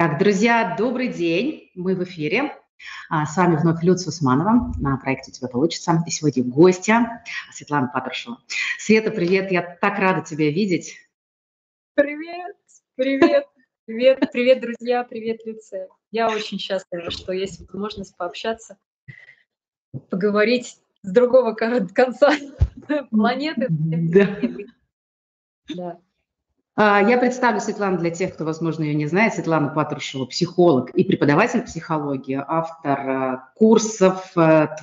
Так, друзья, добрый день, мы в эфире. С вами вновь Люция Усманова на проекте «У тебя получится». И сегодня гостья Светлана Патрушева. Света, привет, я так рада тебя видеть. Привет, привет, привет, привет, друзья, привет, Люция. Я очень счастлива, что есть возможность пообщаться, поговорить с другого конца планеты. Да. Я представлю Светлану для тех, кто, возможно, ее не знает. Светлана Патрушева – психолог и преподаватель психологии, автор курсов,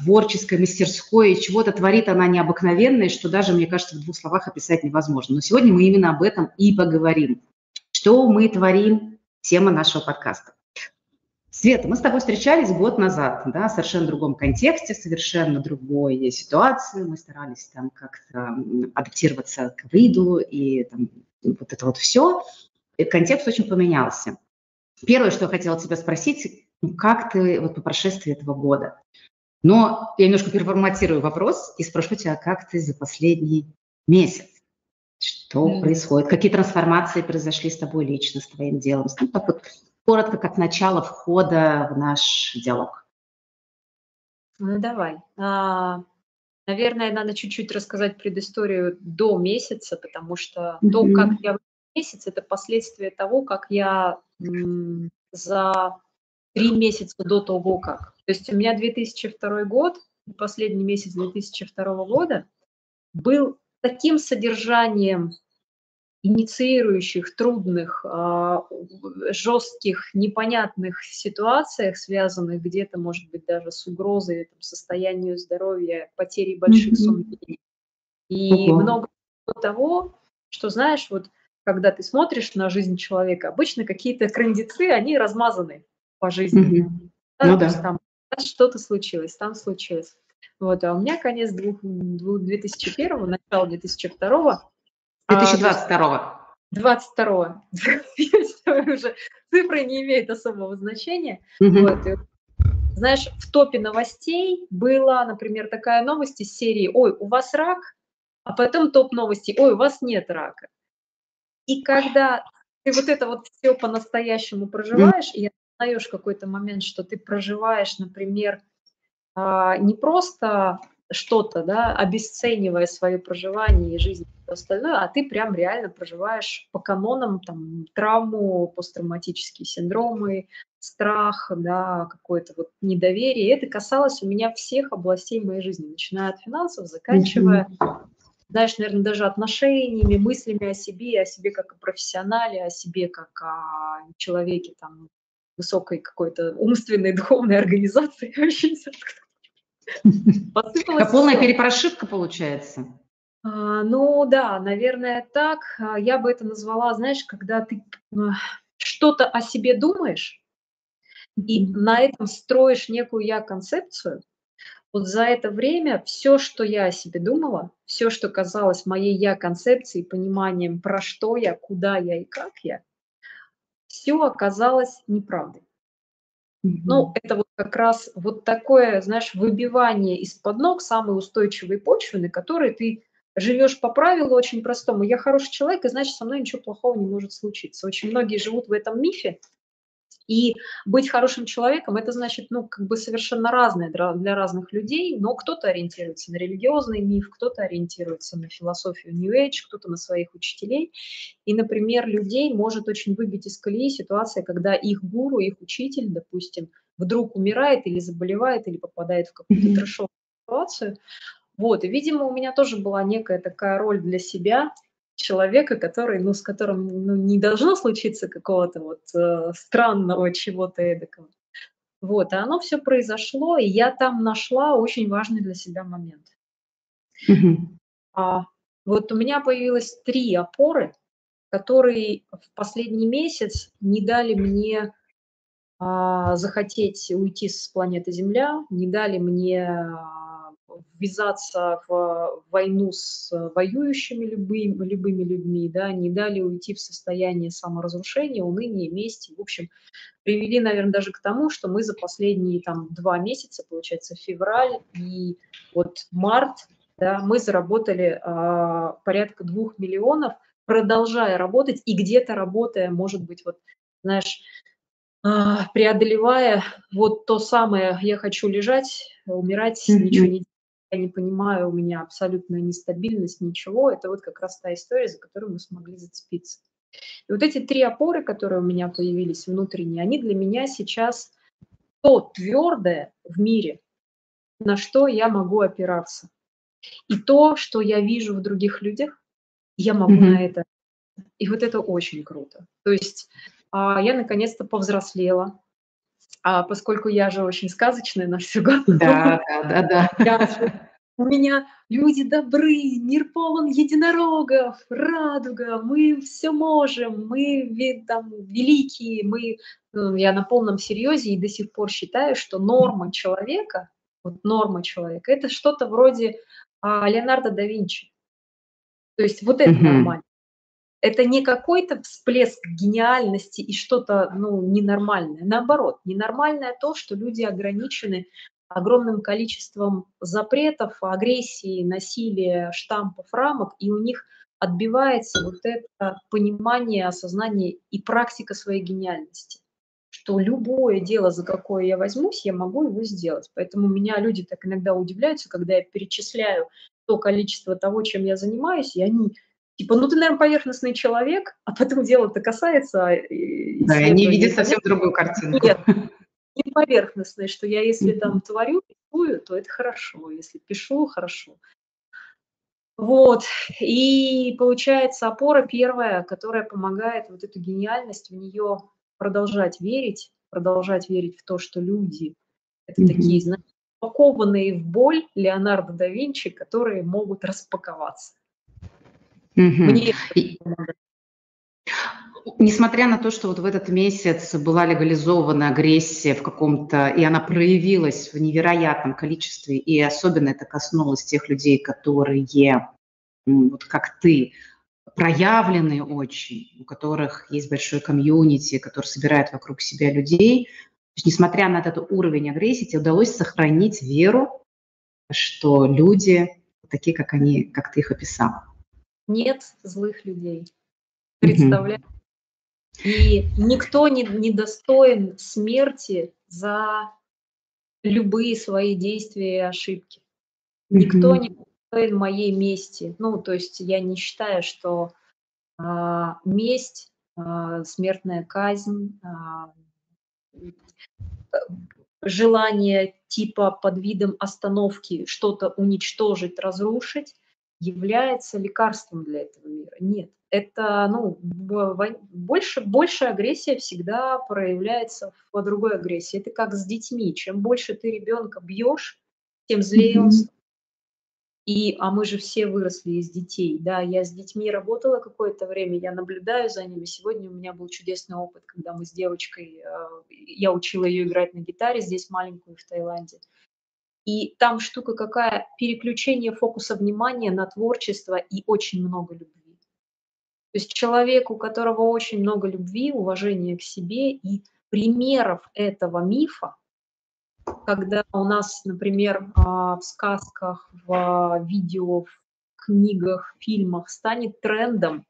творческой мастерской. Чего-то творит она необыкновенное, что даже, мне кажется, в двух словах описать невозможно. Но сегодня мы именно об этом и поговорим. Что мы творим – тема нашего подкаста. Света, мы с тобой встречались год назад, да, в совершенно другом контексте, совершенно другой ситуации. Мы старались там как-то адаптироваться к виду и там, вот это вот все. И контекст очень поменялся. Первое, что я хотела тебя спросить, как ты вот по прошествии этого года? Но я немножко переформатирую вопрос и спрошу тебя, как ты за последний месяц? Что происходит? Какие трансформации произошли с тобой лично, с твоим делом? Ну, так вот, коротко, как начало входа в наш диалог. Ну, давай. Наверное, надо чуть-чуть рассказать предысторию до месяца, потому что то, как я в месяц, это последствия того, как я за 3 месяца до того, как. То есть у меня 2002 год, последний месяц 2002 года был таким содержанием инициирующих, трудных, жестких, непонятных ситуациях, связанных где-то, может быть, даже с угрозой, там, состоянию здоровья, потерей больших сумм денег. И много того, что, знаешь, вот когда ты смотришь на жизнь человека, обычно какие-то крандицы, они размазаны по жизни. Да, ну, да. Там что-то случилось, там случилось. Вот, а у меня конец 2001-го, начало 2002-го, 2022-го. 22-го. Уже цифры не имеют особого значения. Вот. И, знаешь, в топе новостей была, например, такая новость из серии «Ой, у вас рак», а потом топ новостей «Ой, у вас нет рака». И когда ты вот это вот все по-настоящему проживаешь, и узнаешь в какой-то момент, что ты проживаешь, например, не просто что-то, да, обесценивая свое проживание и жизнь и остальное, а ты прям реально проживаешь по канонам там, травму, посттравматические синдромы, страх, да, какое-то вот недоверие. И это касалось у меня всех областей моей жизни, начиная от финансов, заканчивая, знаешь, наверное, даже отношениями, мыслями о себе как о профессионале, о себе как о человеке там, высокой какой-то умственной, духовной организации. А полная перепрошивка получается? Ну да, наверное, так. Я бы это назвала, знаешь, когда ты что-то о себе думаешь и на этом строишь некую я-концепцию. Вот за это время все, что я о себе думала, все, что казалось моей я-концепцией, пониманием, про что я, куда я и как я, все оказалось неправдой. Ну, это вот как раз вот такое, знаешь, выбивание из-под ног самой устойчивой почвы, на которой ты живешь по правилу очень простому. Я хороший человек, и значит, со мной ничего плохого не может случиться. Очень многие живут в этом мифе, и быть хорошим человеком, это значит, ну, как бы совершенно разное для разных людей, но кто-то ориентируется на религиозный миф, кто-то ориентируется на философию New Age, кто-то на своих учителей. И, например, людей может очень выбить из колеи ситуация, когда их гуру, их учитель, допустим, вдруг умирает или заболевает, или попадает в какую-то трешовую ситуацию. Вот, и, видимо, у меня тоже была некая такая роль для себя, человека, который, ну, с которым ну, не должно случиться какого-то вот странного чего-то эдакого. Вот, а оно все произошло, и я там нашла очень важный для себя момент. Вот у меня появилось 3 опоры, которые в последний месяц не дали мне захотеть уйти с планеты Земля, не дали мне ввязаться в войну с воюющими любыми людьми, да, не дали уйти в состояние саморазрушения, уныния, мести. В общем, привели, наверное, даже к тому, что мы за последние там, 2 месяца, получается, февраль и вот март, да, мы заработали порядка 2 миллионов, продолжая работать и где-то работая, может быть, вот, знаешь, преодолевая вот то самое «я хочу лежать, умирать, ничего не делать, я не понимаю, у меня абсолютная нестабильность, ничего». Это вот как раз та история, за которую мы смогли зацепиться. И вот эти три опоры, которые у меня появились внутренние, они для меня сейчас то твердое в мире, на что я могу опираться. И то, что я вижу в других людях, я могу на это. И вот это очень круто. То есть я наконец-то повзрослела, поскольку я же очень сказочная на всю голову. Да. У меня люди добры, мир полон единорогов, радуга, мы все можем, мы там великие, я на полном серьезе и до сих пор считаю, что норма человека, это что-то вроде Леонардо да Винчи. То есть вот это нормально. Это не какой-то всплеск гениальности и что-то ненормальное. Наоборот, ненормальное то, что люди ограничены огромным количеством запретов, агрессии, насилия, штампов, рамок, и у них отбивается вот это понимание, осознание и практика своей гениальности, что любое дело, за какое я возьмусь, я могу его сделать. Поэтому меня люди так иногда удивляются, когда я перечисляю то количество того, чем я занимаюсь, и они типа, ты, наверное, поверхностный человек, а потом дело-то касается... Да, и они видят совсем другую картинку. Нет, не поверхностные, что я если там творю, рисую, то это хорошо, если пишу, хорошо. Вот, и получается опора первая, которая помогает вот эту гениальность, в нее продолжать верить в то, что люди это такие, знаете, упакованные в боль Леонардо да Винчи, которые могут распаковаться. Несмотря на то, что вот в этот месяц была легализована агрессия в каком-то, и она проявилась в невероятном количестве, и особенно это коснулось тех людей, которые, вот как ты, проявлены очень, у которых есть большой комьюнити, которые собирают вокруг себя людей. То есть, несмотря на этот уровень агрессии, тебе удалось сохранить веру, что люди такие, как они, как ты их описала. Нет злых людей. Представляете? И никто не достоин смерти за любые свои действия и ошибки. Никто не достоин моей мести. То есть я не считаю, что месть, смертная казнь, желание типа под видом остановки что-то уничтожить, разрушить, является лекарством для этого мира. Нет. Это, больше агрессия всегда проявляется в другой агрессии. Это как с детьми. Чем больше ты ребенка бьешь, тем злее он становится. А мы же все выросли из детей. Да, я с детьми работала какое-то время, я наблюдаю за ними. Сегодня у меня был чудесный опыт, когда мы с девочкой, я учила ее играть на гитаре, здесь маленькую, в Таиланде. И там штука какая? Переключение фокуса внимания на творчество и очень много любви. То есть человек, у которого очень много любви, уважения к себе и примеров этого мифа, когда у нас, например, в сказках, в видео, в книгах, в фильмах станет трендом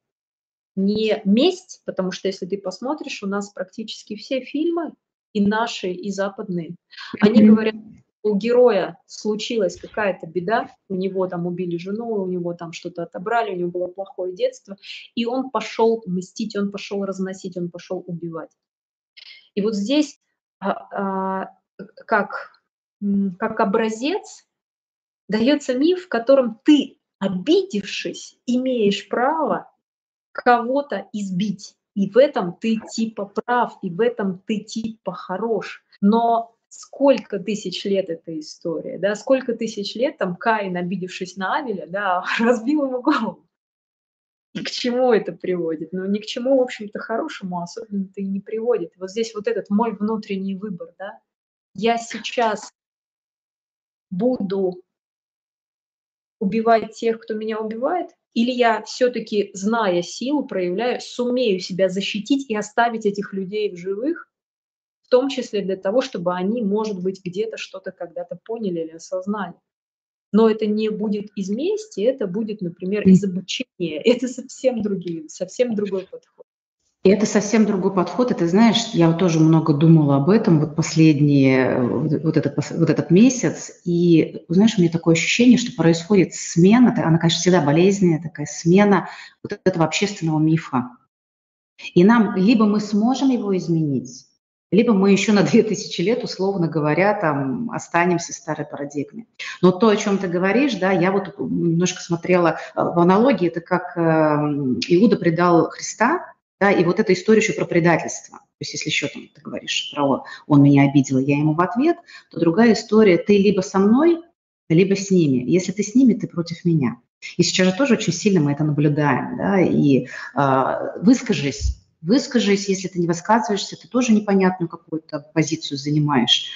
не месть, потому что если ты посмотришь, у нас практически все фильмы, и наши, и западные, они говорят... У героя случилась какая-то беда, у него там убили жену, у него там что-то отобрали, у него было плохое детство, и он пошел мстить, он пошел разносить, он пошел убивать. И вот здесь как образец дается миф, в котором ты, обидевшись, имеешь право кого-то избить, и в этом ты типа прав, и в этом ты типа хорош, но... Сколько тысяч лет эта история, да, сколько тысяч лет там Каин, обидевшись на Авеля, да, разбил ему голову. И к чему это приводит? Ни к чему, в общем-то, хорошему особенно-то и не приводит. Вот здесь вот этот мой внутренний выбор, да. Я сейчас буду убивать тех, кто меня убивает, или я все-таки, зная силу, проявляю, сумею себя защитить и оставить этих людей в живых, в том числе для того, чтобы они, может быть, где-то что-то когда-то поняли или осознали. Но это не будет из мести, это будет, например, из обучения. Это совсем другой подход. И это совсем другой подход. И ты знаешь, я тоже много думала об этом вот последние, вот этот месяц. И, знаешь, у меня такое ощущение, что происходит смена, она, конечно, всегда болезненная, такая смена вот этого общественного мифа. И нам либо мы сможем его изменить, либо мы еще на 2000 лет, условно говоря, там останемся в старой парадигме. Но то, о чем ты говоришь, да, я вот немножко смотрела в аналогии, это как Иуда предал Христа, да, и вот эта история еще про предательство. То есть если еще там ты говоришь про «он меня обидел, я ему в ответ», то другая история «ты либо со мной, либо с ними. Если ты с ними, ты против меня». И сейчас же тоже очень сильно мы это наблюдаем, да, и выскажись, если ты не высказываешься, ты тоже непонятную какую-то позицию занимаешь.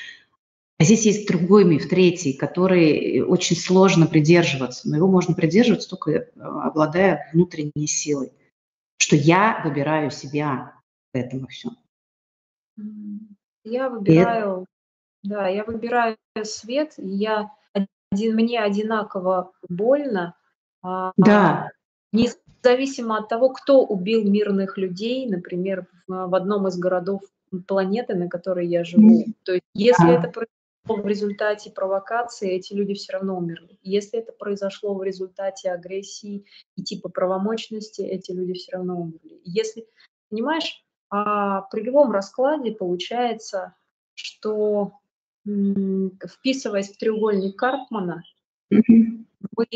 А здесь есть другой миф, третий, который очень сложно придерживаться, но его можно придерживаться, только обладая внутренней силой, что я выбираю себя в этом во всем. Я выбираю свет, и мне одинаково больно. Да. Независимо от того, кто убил мирных людей, например, в одном из городов планеты, на которой я живу. То есть если это произошло в результате провокации, эти люди все равно умерли. Если это произошло в результате агрессии и типа правомочности, эти люди все равно умерли. Если, понимаешь, при любом раскладе получается, что, вписываясь в треугольник Карпмана, вы...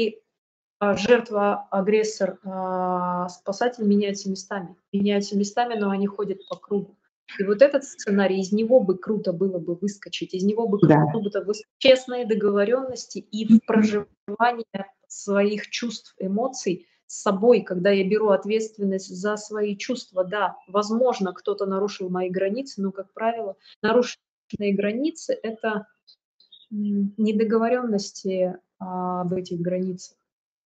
Жертва, агрессор, спасатель меняются местами, но они ходят по кругу. И вот этот сценарий, из него бы круто было бы выскочить, из него бы круто было бы честные договоренности и в проживании своих чувств, эмоций с собой, когда я беру ответственность за свои чувства. Да, возможно, кто-то нарушил мои границы, но, как правило, нарушенные границы – это недоговоренности об этих границах.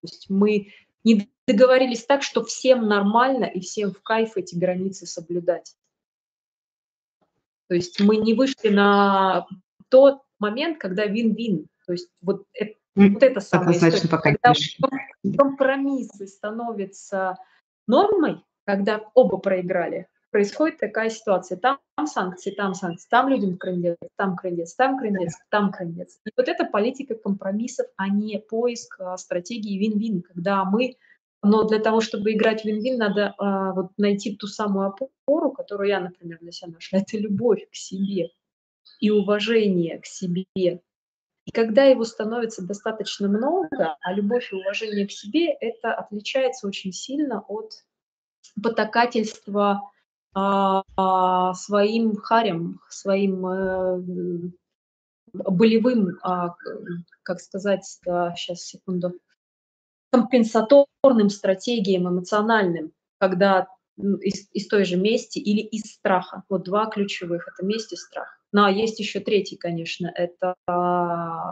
То есть мы не договорились так, что всем нормально и всем в кайф эти границы соблюдать. То есть мы не вышли на тот момент, когда вин-вин. То есть вот это самое, когда компромиссы становятся нормой, когда оба проиграли, происходит такая ситуация. Там санкции, там людям крындец. И вот эта политика компромиссов, а не поиск стратегии вин-вин, когда мы... Но для того, чтобы играть вин-вин, надо найти ту самую опору, которую я, например, для себя нашла. Это любовь к себе и уважение к себе. И когда его становится достаточно много, а любовь и уважение к себе, это отличается очень сильно от потакательства своим харем, своим болевым, как сказать, сейчас, секунду, компенсаторным стратегиям эмоциональным, когда из той же мести или из страха. Вот два ключевых – это месть и страх. Ну, а есть еще третий, конечно, это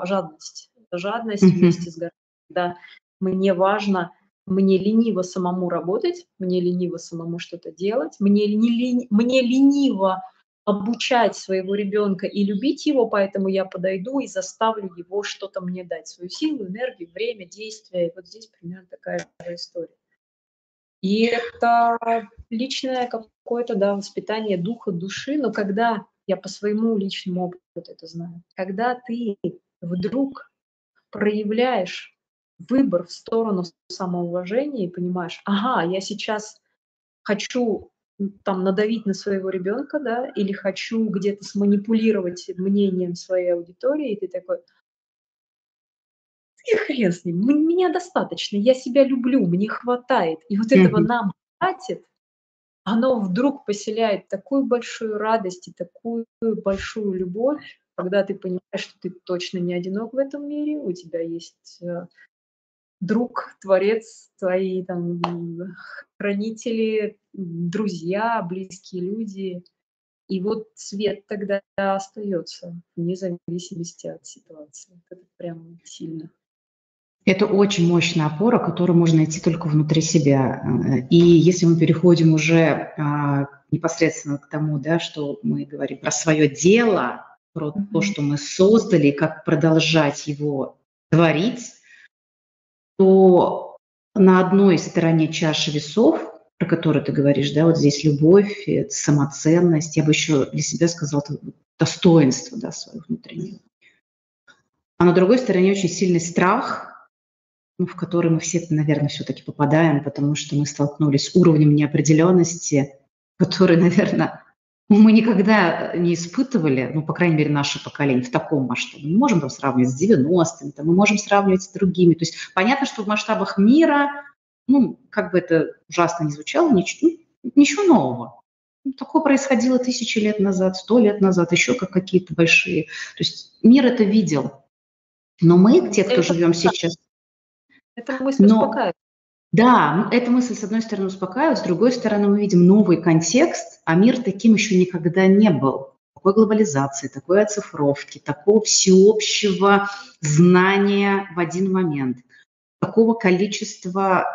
жадность. Жадность вместе с гордыней. Да, мне важно... Мне лениво самому работать, мне лениво самому что-то делать, мне лениво обучать своего ребенка и любить его, поэтому я подойду и заставлю его что-то мне дать, свою силу, энергию, время, действия. И вот здесь примерно такая же история. И это личное какое-то, да, воспитание духа, души, но когда, я по своему личному опыту это знаю, когда ты вдруг проявляешь выбор в сторону самоуважения и понимаешь, ага, я сейчас хочу там надавить на своего ребенка, да, или хочу где-то сманипулировать мнением своей аудитории, и ты такой, и хрен с ним, меня достаточно, я себя люблю, мне хватает, и вот этого нам хватит, оно вдруг поселяет такую большую радость и такую большую любовь, когда ты понимаешь, что ты точно не одинок в этом мире, у тебя есть... друг, творец, твои там хранители, друзья, близкие люди. И вот свет тогда остается вне зависимости от ситуации. Это прям сильно. Это очень мощная опора, которую можно найти только внутри себя. И если мы переходим уже непосредственно к тому, да, что мы говорим про свое дело, про то, что мы создали, как продолжать его творить, то на одной стороне чаши весов про которую ты говоришь, да, вот здесь любовь, самоценность, я бы еще для себя сказала достоинство, да, свое внутреннее. А на другой стороне очень сильный страх, ну, в который мы все, наверное, все-таки попадаем, потому что мы столкнулись с уровнем неопределенности, который, наверное, мы никогда не испытывали, ну, по крайней мере, наше поколение в таком масштабе. Мы можем там сравнивать с 90-ми, мы можем сравнивать с другими. То есть понятно, что в масштабах мира, ну, как бы это ужасно ни звучало, ничего нового. Ну, такое происходило 1000 лет назад, 100 лет назад, еще как какие-то большие. То есть мир это видел. Но мы, те, кто живем сейчас... Эта мысль успокаивает. Да, эта мысль, с одной стороны, успокаивает, с другой стороны, мы видим новый контекст, а мир таким еще никогда не был. Такой глобализации, такой оцифровки, такого всеобщего знания в один момент, такого количества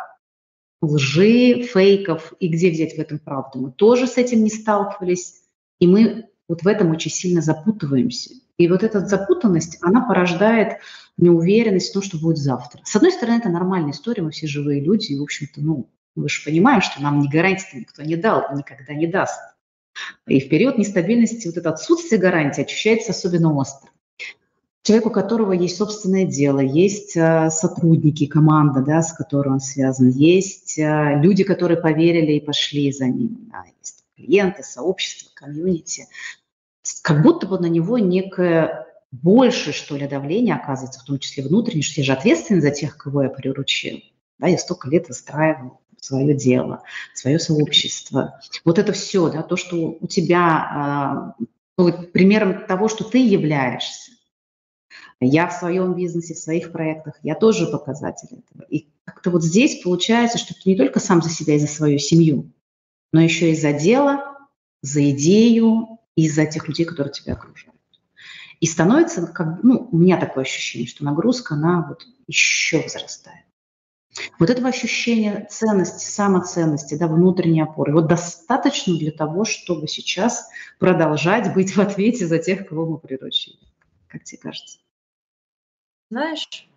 лжи, фейков и где взять в этом правду. Мы тоже с этим не сталкивались, и мы вот в этом очень сильно запутываемся. И вот эта запутанность, она порождает неуверенность в том, что будет завтра. С одной стороны, это нормальная история, мы все живые люди, и, в общем-то, ну, мы же понимаем, что нам ни гарантии никто не дал, никогда не даст. И в период нестабильности вот это отсутствие гарантии ощущается особенно остро. Человек, у которого есть собственное дело, есть сотрудники, команда, да, с которой он связан, есть люди, которые поверили и пошли за ним, да, есть клиенты, сообщество, комьюнити. Как будто бы на него некое большее, что ли, давление оказывается, в том числе внутреннее, что я же ответственна за тех, кого я приручил. Да, я столько лет выстраивал свое дело, свое сообщество. Вот это все, да, то, что у тебя, вот, примером того, что ты являешься. Я в своем бизнесе, в своих проектах, я тоже показатель этого. И как-то вот здесь получается, что ты не только сам за себя и за свою семью, но еще и за дело, за идею, из-за тех людей, которые тебя окружают. И становится, как, ну, у меня такое ощущение, что нагрузка, она вот еще возрастает. Вот этого ощущения ценности, самоценности, да, внутренней опоры, вот достаточно для того, чтобы сейчас продолжать быть в ответе за тех, кого мы приручили. Как тебе кажется? Знаешь,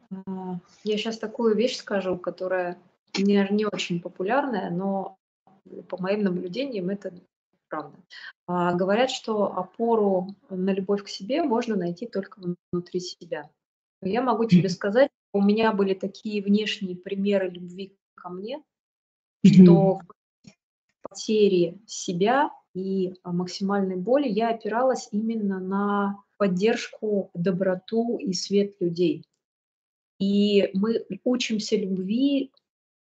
я сейчас такую вещь скажу, которая не очень популярная, но по моим наблюдениям это... Правда. Говорят, что опору на любовь к себе можно найти только внутри себя. Но я могу тебе сказать, у меня были такие внешние примеры любви ко мне, что в потере себя и максимальной боли я опиралась именно на поддержку, доброту и свет людей. И мы учимся любви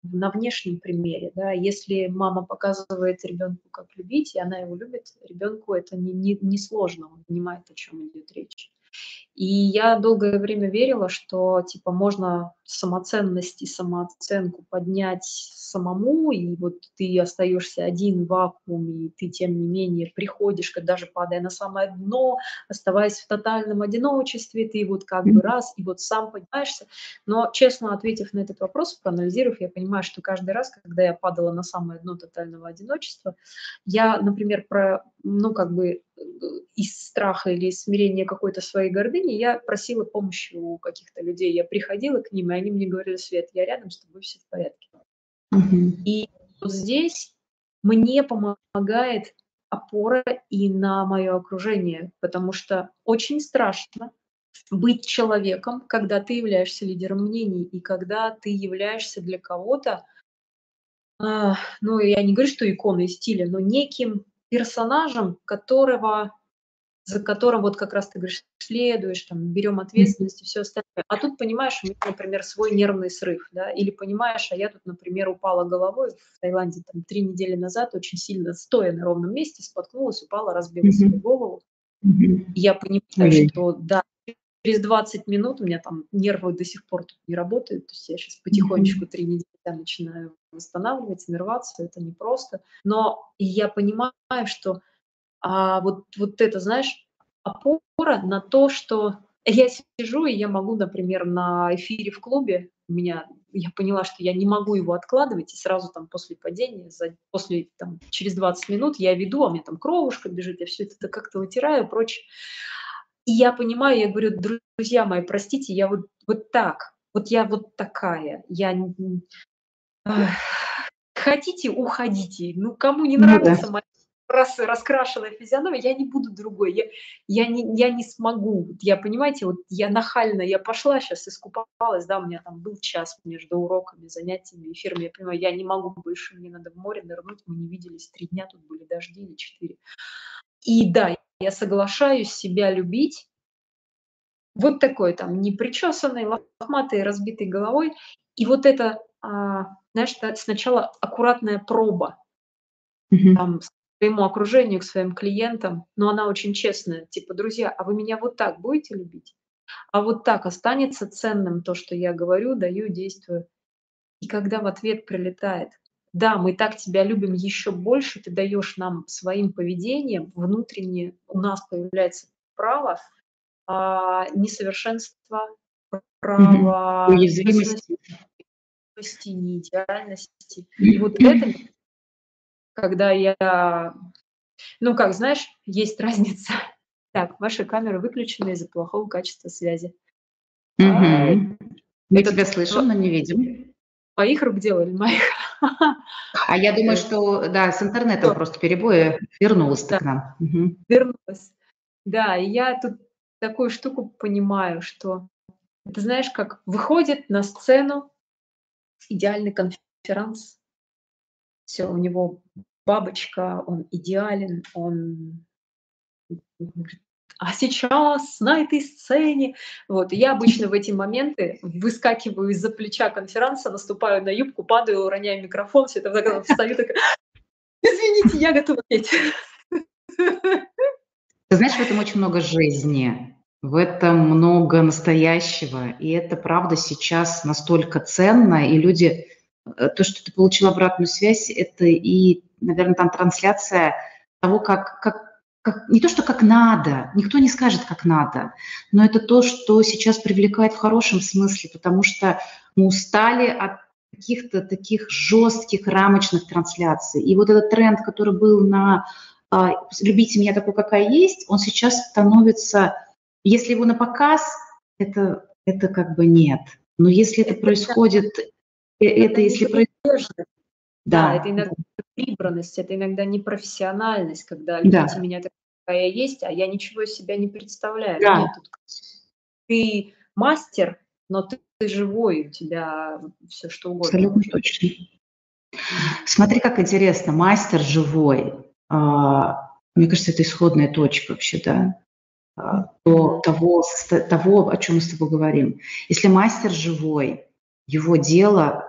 на внешнем примере, да, если мама показывает ребенку, как любить, и она его любит, ребенку это не сложно, он понимает, о чем идет речь. И я долгое время верила, что типа можно самоценность и самооценку поднять самому, и вот ты остаешься один в вакууме, и ты тем не менее приходишь, когда даже падая на самое дно, оставаясь в тотальном одиночестве, ты вот как бы раз и вот сам поднимаешься. Но честно ответив на этот вопрос, проанализировав, я понимаю, что каждый раз, когда я падала на самое дно тотального одиночества, я, например, из страха или из смирения какой-то своей гордыни я просила помощи у каких-то людей. Я приходила к ним, и они мне говорили: Свет, я рядом с тобой, все в порядке. И вот здесь мне помогает опора и на мое окружение, потому что очень страшно быть человеком, когда ты являешься лидером мнений, и когда ты являешься для кого-то, ну, я не говорю, что иконой стиля, но неким персонажем, за которым вот как раз ты говоришь, следуешь, там, берем ответственность и все остальное. А тут понимаешь, у меня, например, свой нервный срыв, да, или понимаешь, а я тут, например, упала головой в Таиланде там 3 недели назад, очень сильно стоя на ровном месте, споткнулась, упала, разбила себе голову. Я понимаю, что да, через 20 минут у меня там нервы до сих пор тут не работают, то есть я сейчас потихонечку 3 недели начинаю восстанавливаться, нерваться, это непросто. Но я понимаю, что вот это, знаешь, опора на то, что я сижу, и я могу, например, на эфире в клубе, я поняла, что я не могу его откладывать, и сразу там после падения, через 20 минут я веду, а у меня там кровушка бежит, я все это как-то вытираю и прочее. И я понимаю, я говорю: друзья мои, простите, я вот так, вот я вот такая, я хотите, уходите. Ну, кому не нравится моя раскрашенная физиономия, я не буду другой, я не смогу. Я, понимаете, вот я нахально, я пошла, сейчас искупалась, да, у меня там был час между уроками, занятиями, эфирами, я понимаю, я не могу больше, мне надо в море нырнуть, мы не виделись 3 дня, тут были дожди или 4. И да, я соглашаюсь себя любить, вот такой там непричесанный, лохматый, разбитой головой, и вот это, знаешь, сначала аккуратная проба, там, к своему окружению, к своим клиентам, но она очень честная, типа, друзья, а вы меня вот так будете любить? А вот так останется ценным то, что я говорю, даю, действую? И когда в ответ прилетает, да, мы так тебя любим еще больше, ты даешь нам своим поведением, внутренне у нас появляется право несовершенства, право уязвимости, неидеальности. И вот это... Когда я, ну как, знаешь, есть разница. Так, ваши камеры выключены из-за плохого качества связи. Мы тебя слышим, но не видим. Моих рук делали, моих. А я думаю, что, да, с интернетом просто перебои. Вернулась к нам. Вернулась. Да, и я тут такую штуку понимаю, что, ты знаешь, как выходит на сцену идеальный конференц. Все, у него бабочка, он идеален, он говорит, а сейчас на этой сцене. Вот, я обычно в эти моменты выскакиваю из-за плеча конференца, наступаю на юбку, падаю, уроняю микрофон, все это встаю, такая, извините, я готова петь. Ты знаешь, в этом очень много жизни, в этом много настоящего, и это, правда, сейчас настолько ценно, и люди... То, что ты получила обратную связь, это и, наверное, там трансляция того, как не то, что как надо, никто не скажет, как надо, но это то, что сейчас привлекает в хорошем смысле, потому что мы устали от каких-то таких жестких рамочных трансляций. И вот этот тренд, который был на «любите меня такой, какая есть», он сейчас становится, если его на показ, это как бы нет. Но если это происходит... Это если происходит... Да, это иногда прибранность, это иногда непрофессиональность, когда люди меня такая есть, а я ничего из себя не представляю. Да. Ты мастер, но ты живой, у тебя все что угодно. Абсолютно точно. Смотри, как интересно, мастер живой. Мне кажется, это исходная точка вообще, да? Того, о чем мы с тобой говорим. Если мастер живой, его дело...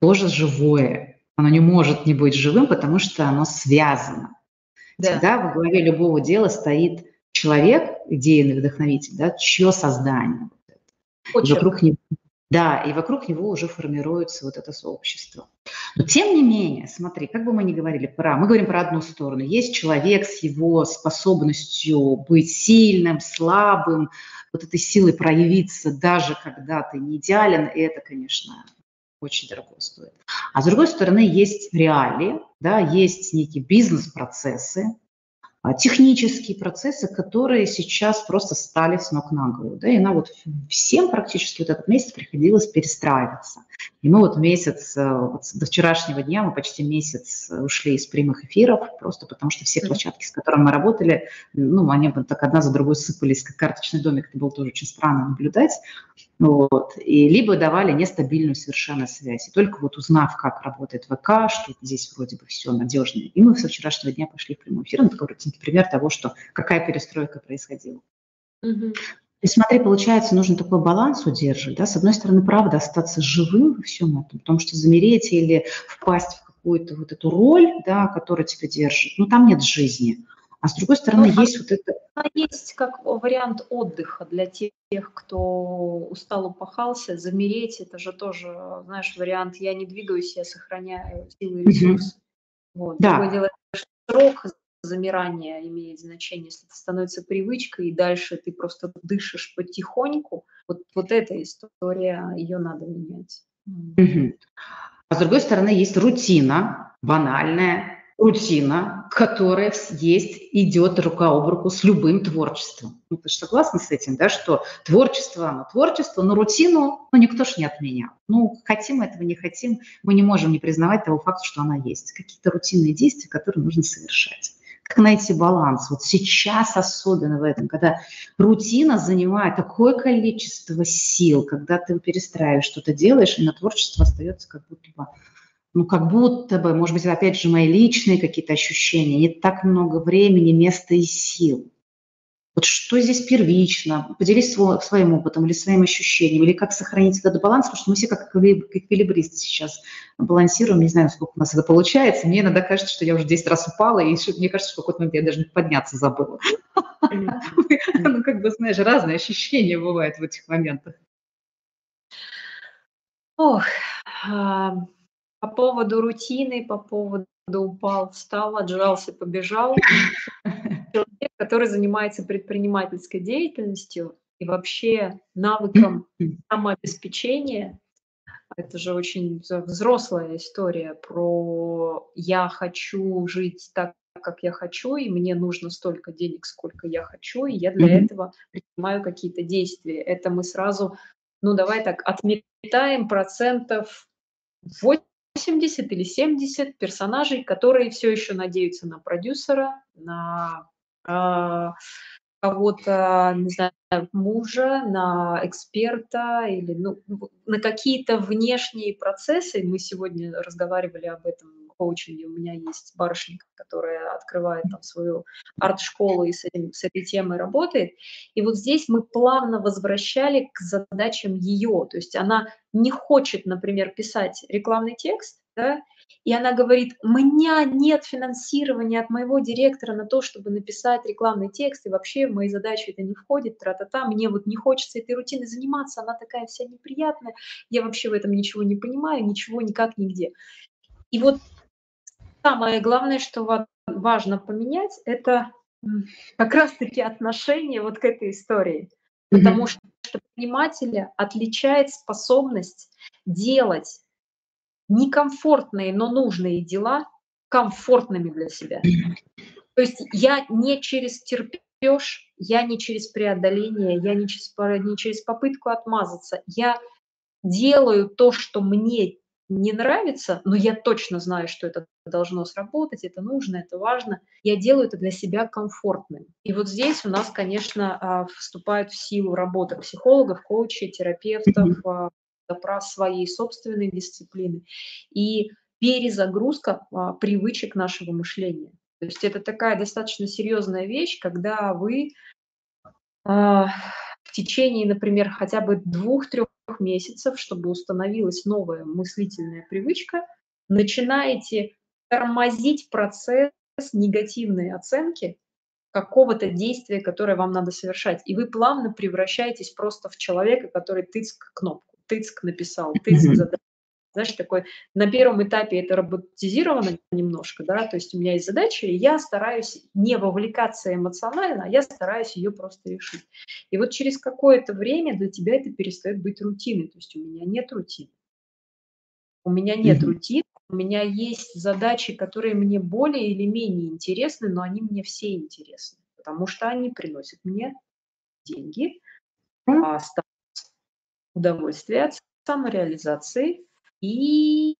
тоже живое. Оно не может не быть живым, потому что оно связано. Да. Всегда во главе любого дела стоит человек, идейный вдохновитель, да, чье создание. И вокруг него, да, и вокруг него уже формируется вот это сообщество. Но тем не менее, смотри, как бы мы ни говорили про... Мы говорим про одну сторону. Есть человек с его способностью быть сильным, слабым, вот этой силой проявиться, даже когда ты не идеален, и это, конечно... очень дорого стоит. А с другой стороны, есть реалии, да, есть некие бизнес-процессы, технические процессы, которые сейчас просто стали с ног на голову. Да, и нам вот всем практически вот этот месяц приходилось перестраиваться. И мы вот месяц, вот до вчерашнего дня, мы почти месяц ушли из прямых эфиров, просто потому что все площадки, с которыми мы работали, ну, они так одна за другой сыпались, как карточный домик, это было тоже очень странно наблюдать. Вот. И либо давали нестабильную совершенно связь. И только вот узнав, как работает ВК, что здесь вроде бы все надежно, и мы со вчерашнего дня пошли в прямой эфир, на такой пример того, что какая перестройка происходила. И смотри, получается, нужно такой баланс удерживать, да, с одной стороны, правда, остаться живым во всем этом, потому что замереть или впасть в какую-то вот эту роль, да, которая тебя держит, ну, там нет жизни. А с другой стороны, есть вот это... Есть как вариант отдыха для тех, кто устал, упахался, замереть, это же тоже, знаешь, вариант, я не двигаюсь, я сохраняю силы и ресурсы. Вот. Да. Другое дело, срок замирание имеет значение, если это становится привычкой, и дальше ты просто дышишь потихоньку, вот эта история, ее надо менять. А с другой стороны, есть рутина, банальная, рутина, которая есть, идет рука об руку с любым творчеством. Ну, ты же согласна с этим, да, что творчество, но рутину, ну, никто ж не отменял. Ну, хотим мы этого, не хотим, мы не можем не признавать того факта, что она есть. Какие-то рутинные действия, которые нужно совершать. Как найти баланс? Вот сейчас особенно в этом, когда рутина занимает такое количество сил, когда ты перестраиваешь, что-то делаешь, и на творчество остается как будто бы, может быть, опять же, мои личные какие-то ощущения, не так много времени, места и сил. Вот что здесь первично? Поделись своим опытом или своим ощущением, или как сохранить этот баланс, потому что мы все как эквилибристы сейчас балансируем, не знаю, сколько у нас это получается. Мне иногда кажется, что я уже 10 раз упала, и мне кажется, что в какой-то момент я даже подняться забыла. Ну, как бы, знаешь, разные ощущения бывают в этих моментах. Ох, по поводу рутины, по поводу упал, встал, отжался, побежал. Человек, который занимается предпринимательской деятельностью и вообще навыком самообеспечения, это же очень взрослая история про «я хочу жить так, как я хочу, и мне нужно столько денег, сколько я хочу, и я для этого принимаю какие-то действия». Это мы сразу, ну давай так, отметаем 80 или 70 персонажей, которые все еще надеются на продюсера, на кого-то, не знаю, мужа, на эксперта или на какие-то внешние процессы. Мы сегодня разговаривали об этом в коучинге. У меня есть барышня, которая открывает там свою арт-школу и с этой темой работает. И вот здесь мы плавно возвращали к задачам ее. То есть она не хочет, например, писать рекламный текст, да, и она говорит: у меня нет финансирования от моего директора на то, чтобы написать рекламный текст, и вообще в мои задачи это не входит, тра-та-та, мне вот не хочется этой рутиной заниматься, она такая вся неприятная, я вообще в этом ничего не понимаю, ничего, никак, нигде. И вот самое главное, что важно поменять, это как раз-таки отношение вот к этой истории, потому что предпринимателя отличает способность делать некомфортные, но нужные дела комфортными для себя. То есть я не через терпеж, я не через преодоление, я не через попытку отмазаться. Я делаю то, что мне не нравится, но я точно знаю, что это должно сработать, это нужно, это важно. Я делаю это для себя комфортным. И вот здесь у нас, конечно, вступает в силу работа психологов, коучей, терапевтов, про своей собственной дисциплины и перезагрузка привычек нашего мышления. То есть это такая достаточно серьезная вещь, когда вы в течение, например, хотя бы 2-3 месяцев, чтобы установилась новая мыслительная привычка, начинаете тормозить процесс негативной оценки какого-то действия, которое вам надо совершать. И вы плавно превращаетесь просто в человека, который тыцк кнопку. Тыцк написал, тыцк задача. Знаешь, такой, на первом этапе это роботизировано немножко, да, то есть у меня есть задача, и я стараюсь не вовлекаться эмоционально, а я стараюсь ее просто решить. И вот через какое-то время для тебя это перестает быть рутиной, то есть у меня нет рутины. У меня нет рутины, у меня есть задачи, которые мне более или менее интересны, но они мне все интересны, потому что они приносят мне деньги, удовольствие от самореализации и,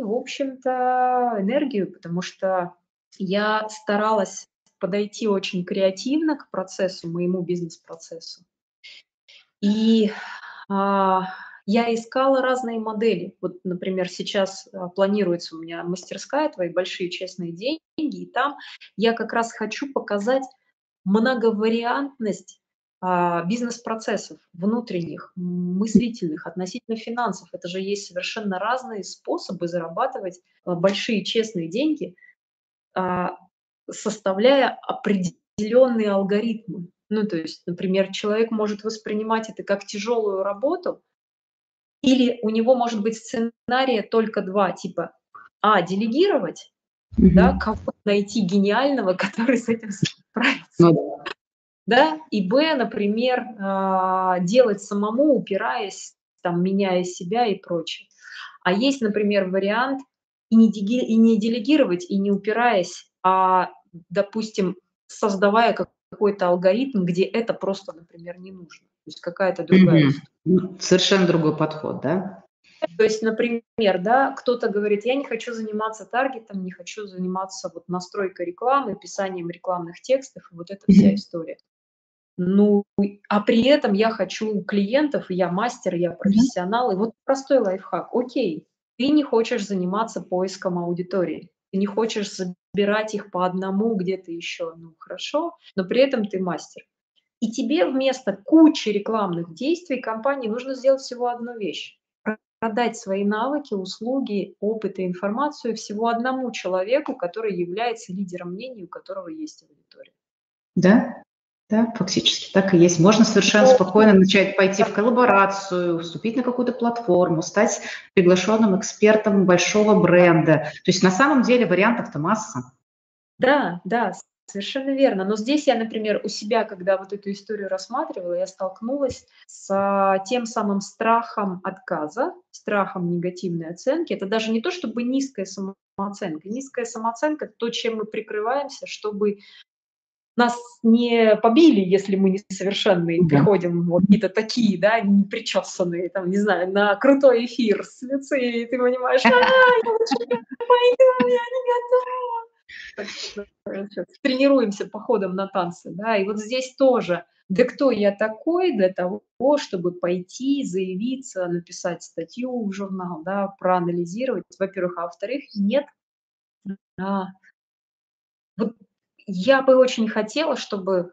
в общем-то, энергию, потому что я старалась подойти очень креативно к процессу, моему бизнес-процессу. И я искала разные модели. Вот, например, сейчас планируется у меня мастерская «Твои большие честные деньги», и там я как раз хочу показать многовариантность бизнес-процессов внутренних, мыслительных, относительно финансов. Это же есть совершенно разные способы зарабатывать большие честные деньги, составляя определенные алгоритмы. Ну, то есть, например, человек может воспринимать это как тяжелую работу, или у него может быть сценария только два, типа делегировать, да, кого-то найти гениального, который с этим справится. Да, и Б, например, делать самому, упираясь, там, меняя себя и прочее. А есть, например, вариант и не делегировать, и не упираясь, а, допустим, создавая какой-то алгоритм, где это просто, например, не нужно. То есть какая-то другая история. Совершенно другой подход, да? То есть, например, да, кто-то говорит, я не хочу заниматься таргетом, не хочу заниматься вот настройкой рекламы, писанием рекламных текстов, и вот эта вся история. Ну, а при этом я хочу клиентов, и я мастер, я профессионал, и вот простой лайфхак. Окей, ты не хочешь заниматься поиском аудитории, ты не хочешь забирать их по одному где-то еще, ну хорошо, но при этом ты мастер. И тебе вместо кучи рекламных действий компании нужно сделать всего одну вещь. Продать свои навыки, услуги, опыт и информацию всего одному человеку, который является лидером мнений, у которого есть аудитория. Да, да, фактически так и есть. Можно совершенно спокойно начать пойти в коллаборацию, вступить на какую-то платформу, стать приглашенным экспертом большого бренда. То есть на самом деле вариантов-то масса. Да, да, совершенно верно. Но здесь я, например, у себя, когда вот эту историю рассматривала, я столкнулась с тем самым страхом отказа, страхом негативной оценки. Это даже не то, чтобы низкая самооценка. Низкая самооценка – то, чем мы прикрываемся, чтобы нас не побили, если мы несовершенные, приходим вот какие-то такие, да, непричесанные, там, не знаю, на крутой эфир с Люцией, ты понимаешь, я лучше пойду, я не готова. Тренируемся походом на танцы, да, и вот здесь тоже, да кто я такой для того, чтобы пойти, заявиться, написать статью в журнал, да, проанализировать, во-первых, а во-вторых, нет, вот я бы очень хотела, чтобы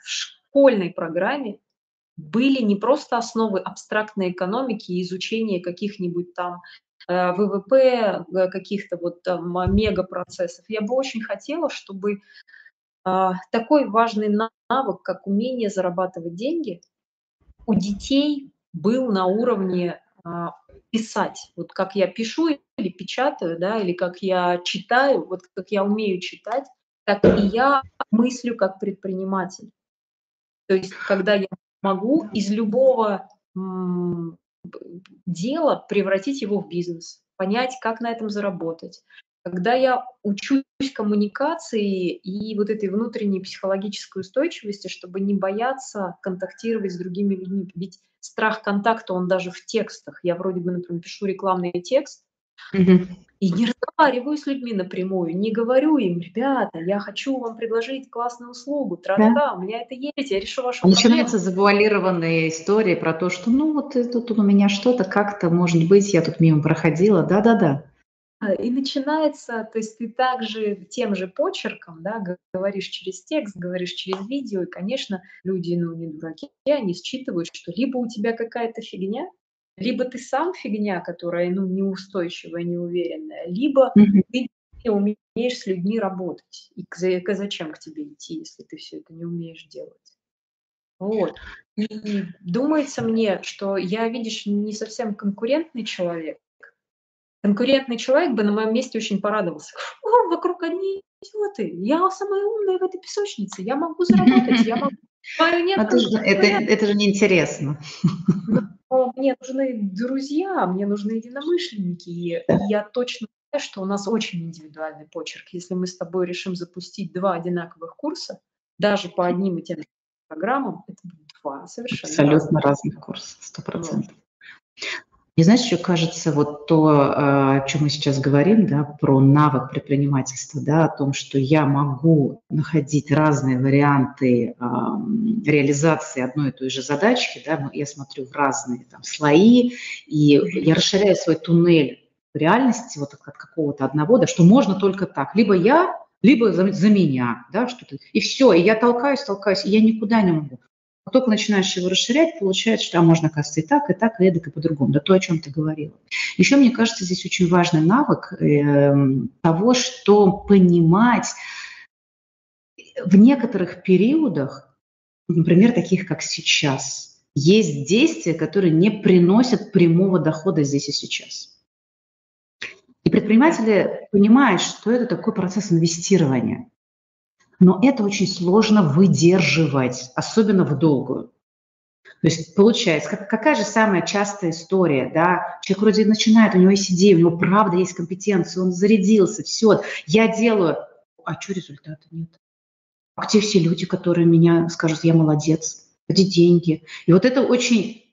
в школьной программе были не просто основы абстрактной экономики и изучения каких-нибудь там ВВП, каких-то вот там мегапроцессов. Я бы очень хотела, чтобы такой важный навык, как умение зарабатывать деньги, у детей был на уровне писать. Вот как я пишу или печатаю, да, или как я читаю, вот как я умею читать, так и я мыслю как предприниматель. То есть когда я могу из любого дело превратить его в бизнес, понять, как на этом заработать. Когда я учусь коммуникации и вот этой внутренней психологической устойчивости, чтобы не бояться контактировать с другими людьми, ведь страх контакта, он даже в текстах. Я вроде бы, например, пишу рекламный текст и не разговариваю с людьми напрямую, не говорю им, ребята, я хочу вам предложить классную услугу, у меня это есть, я решу вашу проблему. Начинаются завуалированные истории про то, что ну вот тут у меня что-то как-то, может быть, я тут мимо проходила, да-да-да. И начинается, то есть ты также тем же почерком, да, говоришь через текст, говоришь через видео, и, конечно, люди, ну, не дураки, они считывают, что либо у тебя какая-то фигня, либо ты сам фигня, которая, ну, неустойчивая, неуверенная, либо ты не умеешь с людьми работать. И зачем к тебе идти, если ты все это не умеешь делать? Вот. И думается мне, что я, видишь, не совсем конкурентный человек. Конкурентный человек бы на моем месте очень порадовался. О, вокруг одни идиоты. Я самая умная в этой песочнице. Я могу заработать, я могу... Это же неинтересно. Мне нужны друзья, мне нужны единомышленники, и я точно знаю, что у нас очень индивидуальный почерк. Если мы с тобой решим запустить два одинаковых курса, даже по одним и тем же программам, это будет два совершенно разных курса, 100%. И знаешь, еще кажется, вот то, о чем мы сейчас говорим, да, про навык предпринимательства, да, о том, что я могу находить разные варианты реализации одной и той же задачки, да, я смотрю в разные там слои, и я расширяю свой туннель реальности вот от какого-то одного, да, что можно только так, либо я, либо за меня, да, что-то, и все, и я толкаюсь, и я никуда не могу. Как только начинаешь его расширять, получается, что можно, оказывается, и так, и эдак, и по-другому. Да то, о чем ты говорила. Еще, мне кажется, здесь очень важный навык того, что понимать в некоторых периодах, например, таких, как сейчас, есть действия, которые не приносят прямого дохода здесь и сейчас. И предприниматели понимают, что это такой процесс инвестирования. Но это очень сложно выдерживать, особенно в долгую. То есть получается, какая же самая частая история, да? Человек вроде начинает, у него есть идея, у него правда есть компетенция, он зарядился, все, я делаю, а что результата нет? А где все люди, которые меня скажут, я молодец, где деньги? И вот это очень,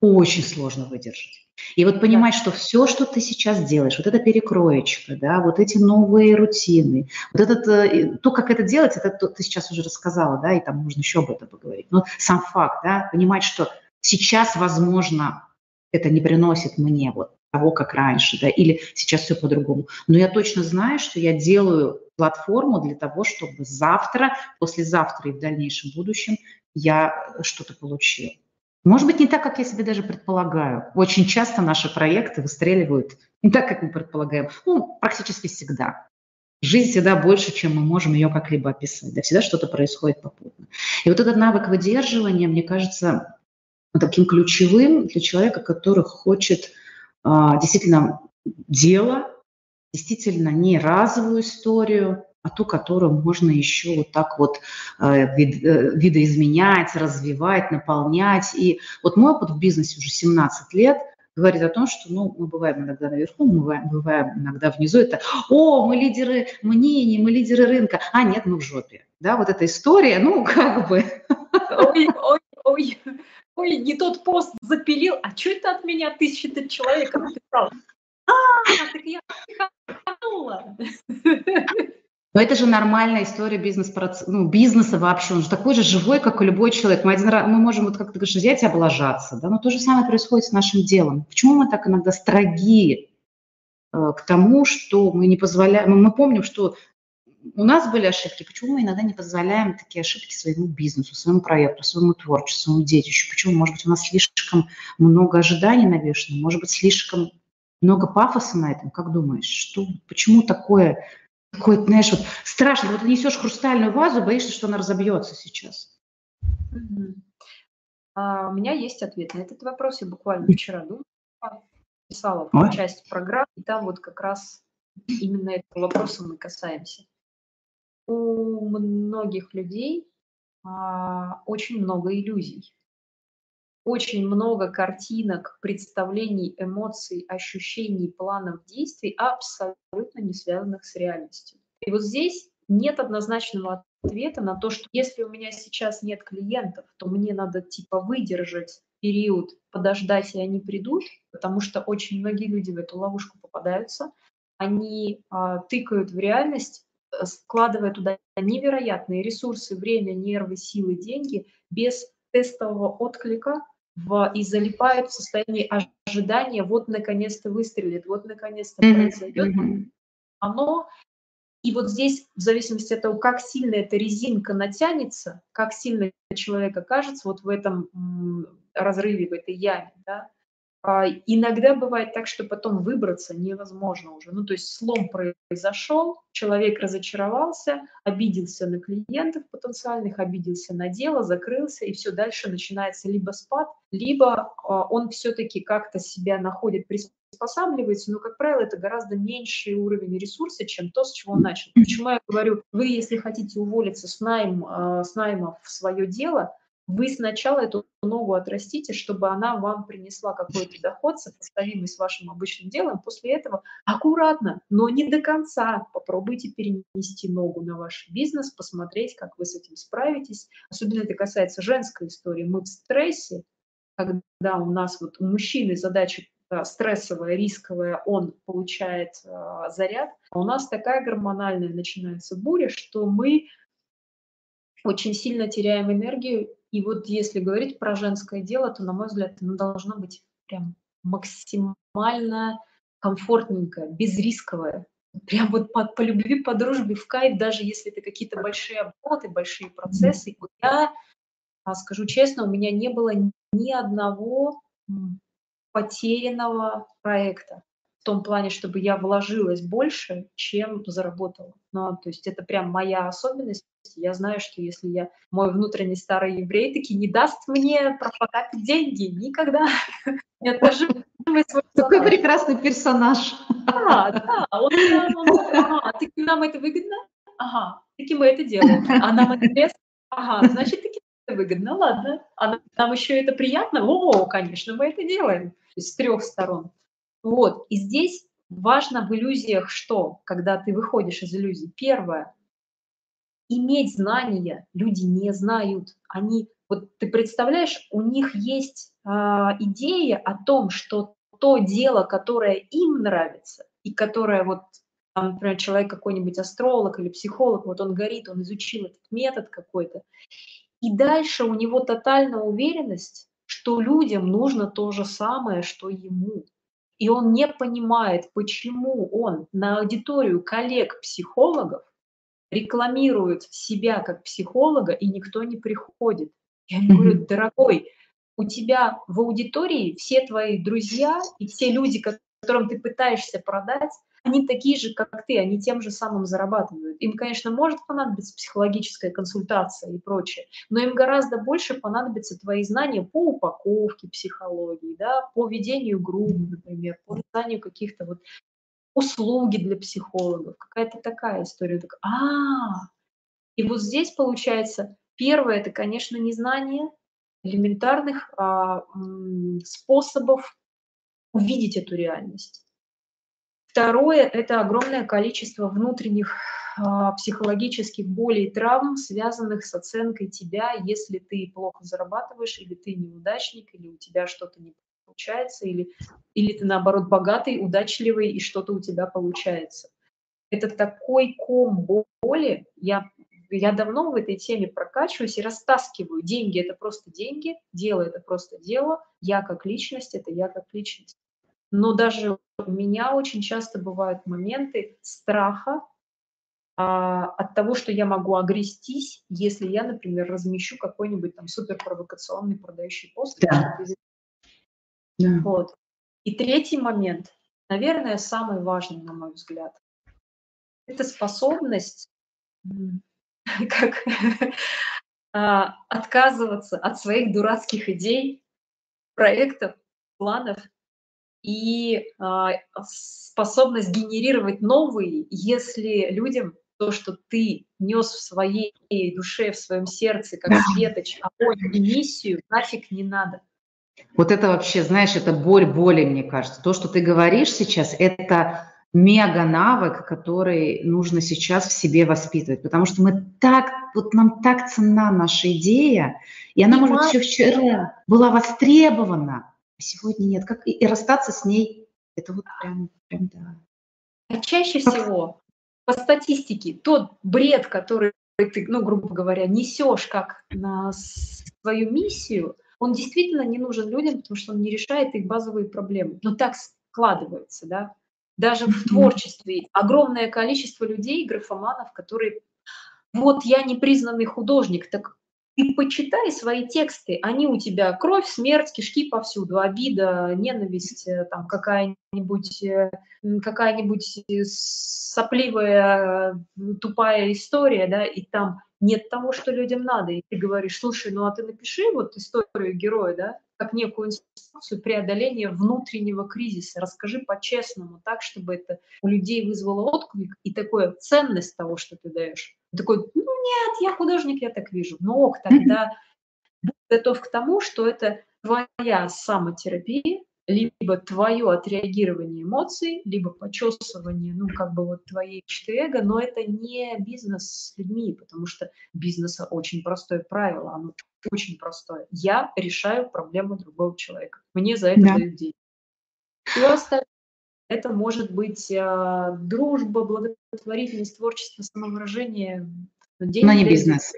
очень сложно выдержать. И вот понимать, что все, что ты сейчас делаешь, вот эта перекроечка, да, вот эти новые рутины, вот этот, то, как это делать, это то, ты сейчас уже рассказала, да, и там можно еще об этом поговорить. Но сам факт, да, понимать, что сейчас, возможно, это не приносит мне вот того, как раньше, да, или сейчас все по-другому. Но я точно знаю, что я делаю платформу для того, чтобы завтра, послезавтра и в дальнейшем будущем я что-то получила. Может быть, не так, как я себе даже предполагаю. Очень часто наши проекты выстреливают не так, как мы предполагаем. Ну, практически всегда. Жизнь всегда больше, чем мы можем ее как-либо описать. Да, всегда что-то происходит попутно. И вот этот навык выдерживания, мне кажется, таким ключевым для человека, который хочет действительно дело, действительно не разовую историю, а ту, которую можно еще вот так вот видоизменять, развивать, наполнять. И вот мой опыт в бизнесе уже 17 лет говорит о том, что ну, мы бываем иногда наверху, мы бываем иногда внизу. Это «О, мы лидеры мнений, мы лидеры рынка». А нет, мы в жопе. Да, вот эта история, ну, как бы. Ой, ой, ой, ой, не тот пост запилил. А что это от меня 1000 человек написал? Так я психанула. Но это же нормальная история бизнеса вообще. Он же такой же живой, как и любой человек. Мы можем, вот как ты говоришь, взять и облажаться. Да? Но то же самое происходит с нашим делом. Почему мы так иногда строги к тому, что мы не позволяем... Мы помним, что у нас были ошибки. Почему мы иногда не позволяем такие ошибки своему бизнесу, своему проекту, своему творчеству, своему детищу? Почему? Может быть, у нас слишком много ожиданий навешено? Может быть, слишком много пафоса на этом? Как думаешь? Почему такое... Какой-то, знаешь, вот страшно, вот несешь хрустальную вазу, боишься, что она разобьется сейчас. У меня есть ответ на этот вопрос. Я буквально вчера думала, писала часть программы, и там вот как раз именно этого вопроса мы касаемся. У многих людей очень много иллюзий, очень много картинок, представлений, эмоций, ощущений, планов, действий, абсолютно не связанных с реальностью. И вот здесь нет однозначного ответа на то, что если у меня сейчас нет клиентов, то мне надо типа выдержать период, подождать, и они придут, потому что очень многие люди в эту ловушку попадаются. Они тыкают в реальность, складывая туда невероятные ресурсы, время, нервы, силы, деньги, без тестового отклика и залипают в состоянии ожидания, вот наконец-то выстрелит, вот наконец-то произойдет. И вот здесь, в зависимости от того, как сильно эта резинка натянется, как сильно человек окажется вот в этом разрыве, в этой яме, да, иногда бывает так, что потом выбраться невозможно уже. Ну, то есть слом произошел, человек разочаровался, обиделся на клиентов потенциальных, обиделся на дело, закрылся, и все дальше начинается либо спад, либо он все-таки как-то себя находит, приспосабливается, но, как правило, это гораздо меньший уровень ресурса, чем то, с чего он начал. Почему я говорю, вы, если хотите уволиться с найма в свое дело, вы сначала эту ногу отрастите, чтобы она вам принесла какой-то доход, сопоставимый с вашим обычным делом. После этого аккуратно, но не до конца попробуйте перенести ногу на ваш бизнес, посмотреть, как вы с этим справитесь. Особенно это касается женской истории. Мы в стрессе, когда у нас вот у мужчины задача стрессовая, рисковая, он получает заряд, а у нас такая гормональная начинается буря, что мы очень сильно теряем энергию. И вот если говорить про женское дело, то, на мой взгляд, оно должно быть прям максимально комфортненькое, безрисковое. Прям вот по любви, по дружбе, в кайф, даже если это какие-то большие обороты, большие процессы. Вот я скажу честно, у меня не было ни одного потерянного проекта. В том плане, чтобы я вложилась больше, чем заработала. Ну, то есть это прям моя особенность. Я знаю, что если я... Мой внутренний старый еврей таки не даст мне профокапить деньги. Никогда. Такой прекрасный персонаж. Да, он таки нам это выгодно? Ага, таки мы это делаем. А нам это интересно? Ага, значит, таки выгодно, ладно, а нам еще это приятно, о, конечно, мы это делаем с трех сторон. Вот, и здесь важно в иллюзиях что, когда ты выходишь из иллюзий? Первое, иметь знания люди не знают, они, вот ты представляешь, у них есть идея о том, что то дело, которое им нравится, и которое вот, например, человек какой-нибудь астролог или психолог, вот он горит, он изучил этот метод какой-то, и дальше у него тотальная уверенность, что людям нужно то же самое, что ему. И он не понимает, почему он на аудиторию коллег-психологов рекламирует себя как психолога, и никто не приходит. Я говорю, дорогой, у тебя в аудитории все твои друзья и все люди, которым ты пытаешься продать, они такие же, как ты, они тем же самым зарабатывают. Им, конечно, может понадобиться психологическая консультация и прочее, но им гораздо больше понадобятся твои знания по упаковке психологии, да, по ведению групп, например, по созданию каких-то вот услуги для психологов, какая-то такая история. Так, И вот здесь получается, первое, это, конечно, незнание элементарных способов увидеть эту реальность. Второе – это огромное количество внутренних психологических болей и травм, связанных с оценкой тебя, если ты плохо зарабатываешь, или ты неудачник, или у тебя что-то не получается, или ты, наоборот, богатый, удачливый, и что-то у тебя получается. Это такой ком боли. Я давно в этой теме прокачиваюсь и растаскиваю. Деньги – это просто деньги, дело – это просто дело, я как личность – это я как личность. Но даже у меня очень часто бывают моменты страха от того, что я могу огрестись, если я, например, размещу какой-нибудь там суперпровокационный продающий пост. Да. Да. Вот. И третий момент, наверное, самый важный, на мой взгляд, это способность отказываться от своих дурацких идей, проектов, планов, и способность генерировать новые, если людям то, что ты нес в своей душе, в своем сердце, как светоч, огонь и миссию, нафиг не надо. Вот это вообще, знаешь, это боль боли, мне кажется. То, что ты говоришь сейчас, это мега-навык, который нужно сейчас в себе воспитывать, потому что мы так, вот нам так ценна наша идея, и она, может быть, еще вчера была востребована, а сегодня нет. Как и расстаться с ней, это вот прям да. А чаще всего, по статистике, тот бред, который ты, грубо говоря, несешь как на свою миссию, он действительно не нужен людям, потому что он не решает их базовые проблемы. Но так складывается, да. Даже в творчестве огромное количество людей, графоманов, которые, вот я непризнанный художник, так ты почитай свои тексты, они у тебя кровь, смерть, кишки повсюду, обида, ненависть, там какая-нибудь сопливая, тупая история, да, и там нет того, что людям надо. И ты говоришь, слушай, а ты напиши вот историю героя, да, как некую инструкцию преодоления внутреннего кризиса, расскажи по-честному, так, чтобы это у людей вызвало отклик и такую ценность того, что ты даешь. Такой, нет, я художник, я так вижу. Тогда готов к тому, что это твоя самотерапия, либо твое отреагирование эмоций, либо почесывание, твоей эго, но это не бизнес с людьми, потому что бизнеса очень простое правило, оно очень простое. Я решаю проблему другого человека, мне за это дают деньги. Все остальное. Это может быть дружба, благотворительность, творчество, самовыражение. Но не бизнес.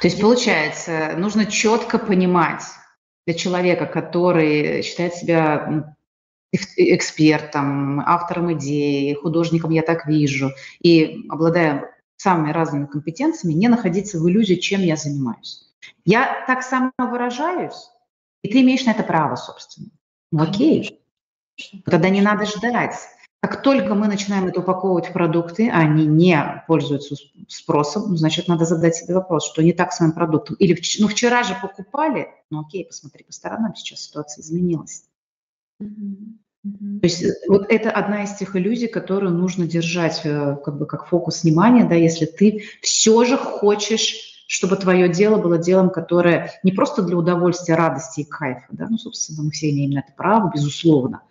То есть, получается, нужно четко понимать для человека, который считает себя экспертом, автором идеи, художником, я так вижу, и обладая самыми разными компетенциями, не находиться в иллюзии, чем я занимаюсь. Я так самовыражаюсь, и ты имеешь на это право, собственно. Окей. Тогда не надо ждать. Как только мы начинаем это упаковывать в продукты, а они не пользуются спросом, значит, надо задать себе вопрос, что не так с моим продуктом. Или вчера же покупали, окей, посмотри по сторонам, сейчас ситуация изменилась. То есть вот это одна из тех иллюзий, которую нужно держать как фокус внимания, да, если ты все же хочешь чтобы твое дело было делом, которое не просто для удовольствия, радости и кайфа, да, ну, собственно, мы все имеем на это право, безусловно,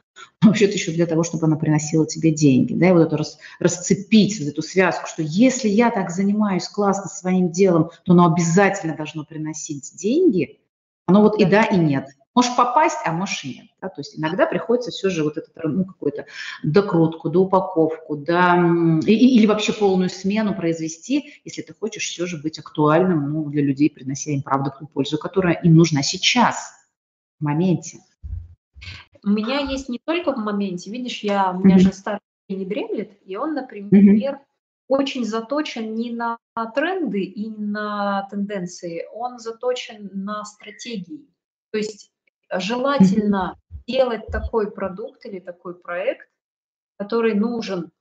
но вообще-то еще для того, чтобы она приносила тебе деньги, да, и вот это расцепить, вот эту связку, что если я так занимаюсь классно своим делом, то оно обязательно должно приносить деньги, оно вот и да, и нет. Можешь попасть, а можешь и нет. Да? То есть иногда приходится все же вот этот, ну, какую-то докрутку, доупаковку, или вообще полную смену произвести, если ты хочешь все же быть актуальным, ну, для людей, принося им правду, ту пользу, которая им нужна сейчас, в моменте. У меня есть не только в моменте. Видишь, у меня же старый не дремлет, и он, например, очень заточен не на тренды и на тенденции, он заточен на стратегии. То есть желательно делать такой продукт или такой проект, который нужен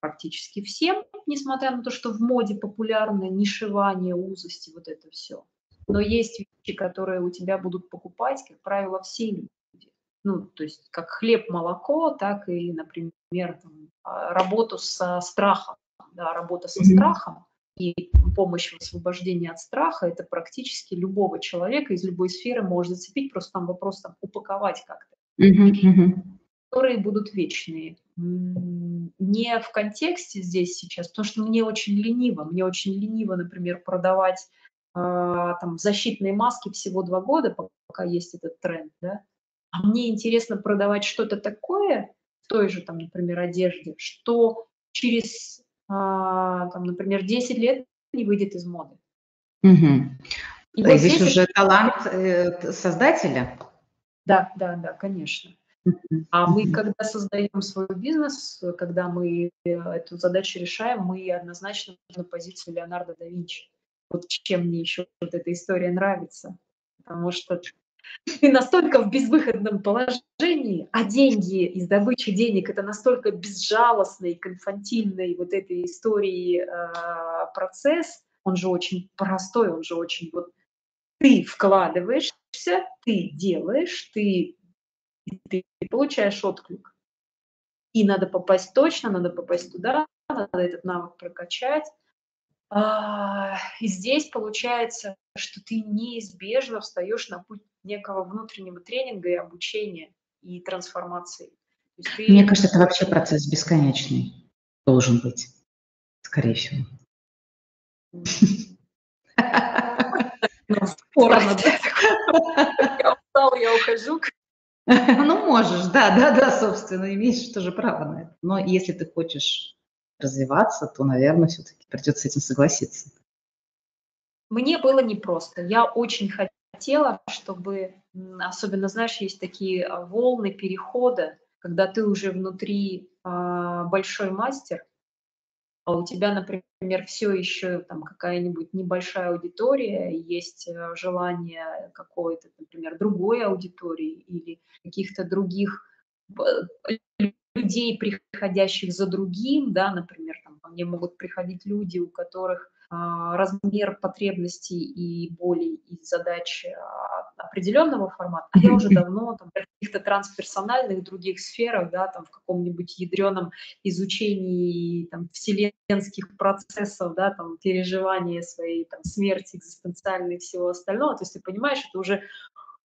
практически всем, несмотря на то, что в моде популярны нишевание, узости, вот это все. Но есть вещи, которые у тебя будут покупать, как правило, все люди. Ну, то есть как хлеб, молоко, так и, например, работу со страхом. Да, работа со страхом и помощь в освобождении от страха, это практически любого человека из любой сферы можно зацепить, просто там вопрос там, упаковать как-то, которые будут вечные. Не в контексте здесь сейчас, потому что мне очень лениво, например, продавать там, защитные маски всего 2 года, пока есть этот тренд, да? А мне интересно продавать что-то такое, в той же, там, например, одежде, что через... там, например, 10 лет не выйдет из моды. И вот здесь уже талант создателя. Да, конечно. А мы, когда создаем свой бизнес, когда мы эту задачу решаем, мы однозначно на позицию Леонардо да Винчи. Вот чем мне еще вот эта история нравится. Потому что ты настолько в безвыходном положении, а деньги из добычи денег — это настолько безжалостный, конфантильный вот этой истории процесс, он же очень простой, он же очень вот ты вкладываешься, ты делаешь, ты получаешь отклик. И надо попасть точно, надо попасть туда, надо этот навык прокачать. И здесь получается, что ты неизбежно встаешь на путь некого внутреннего тренинга и обучения, и трансформации. Мне кажется, это вообще процесс бесконечный должен быть, скорее всего. Я устал, я ухожу. Ну, можешь, да, собственно, имеешь тоже право на это. Но если ты хочешь развиваться, то, наверное, все-таки придется с этим согласиться. Мне было непросто. Я очень хотела, чтобы, особенно, знаешь, есть такие волны перехода, когда ты уже внутри большой мастер, а у тебя, например, все еще там какая-нибудь небольшая аудитория, есть желание какой-то, например, другой аудитории или каких-то других людей, приходящих за другим, да, например, там, ко мне могут приходить люди, у которых размер потребностей и болей, и задач определенного формата, а я уже давно там, в каких-то трансперсональных других сферах, да, там, в каком-нибудь ядреном изучении там, вселенских процессов, да, там, переживания своей там, смерти, экзистенциальной и всего остального, то есть ты понимаешь, это уже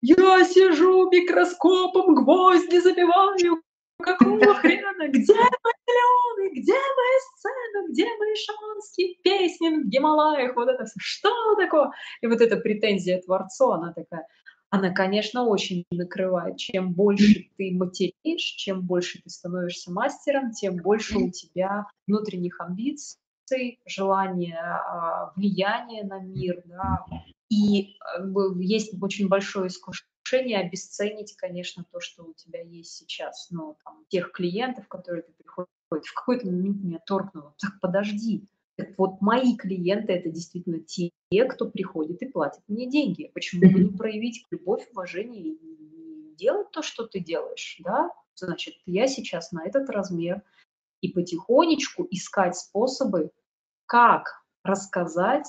я сижу микроскопом, гвоздь не забиваю, какого хрена? Где мои миллионы? Где мои сцены? Где мои шаманские песни в Гималаях? Вот это все. Что такое? И вот эта претензия Творцу, она такая, она, конечно, очень накрывает. Чем больше ты материшь, чем больше ты становишься мастером, тем больше у тебя внутренних амбиций, желания, влияния на мир. Да? И есть очень большое искушение обесценить, конечно, то, что у тебя есть сейчас, но там, тех клиентов, которые ты приходишь, в какой-то момент меня торкнуло. Так, подожди, так вот мои клиенты — это действительно те, кто приходит и платит мне деньги. Почему бы не проявить любовь, уважение и не делать то, что ты делаешь, да? Значит, я сейчас на этот размер и потихонечку искать способы, как рассказать,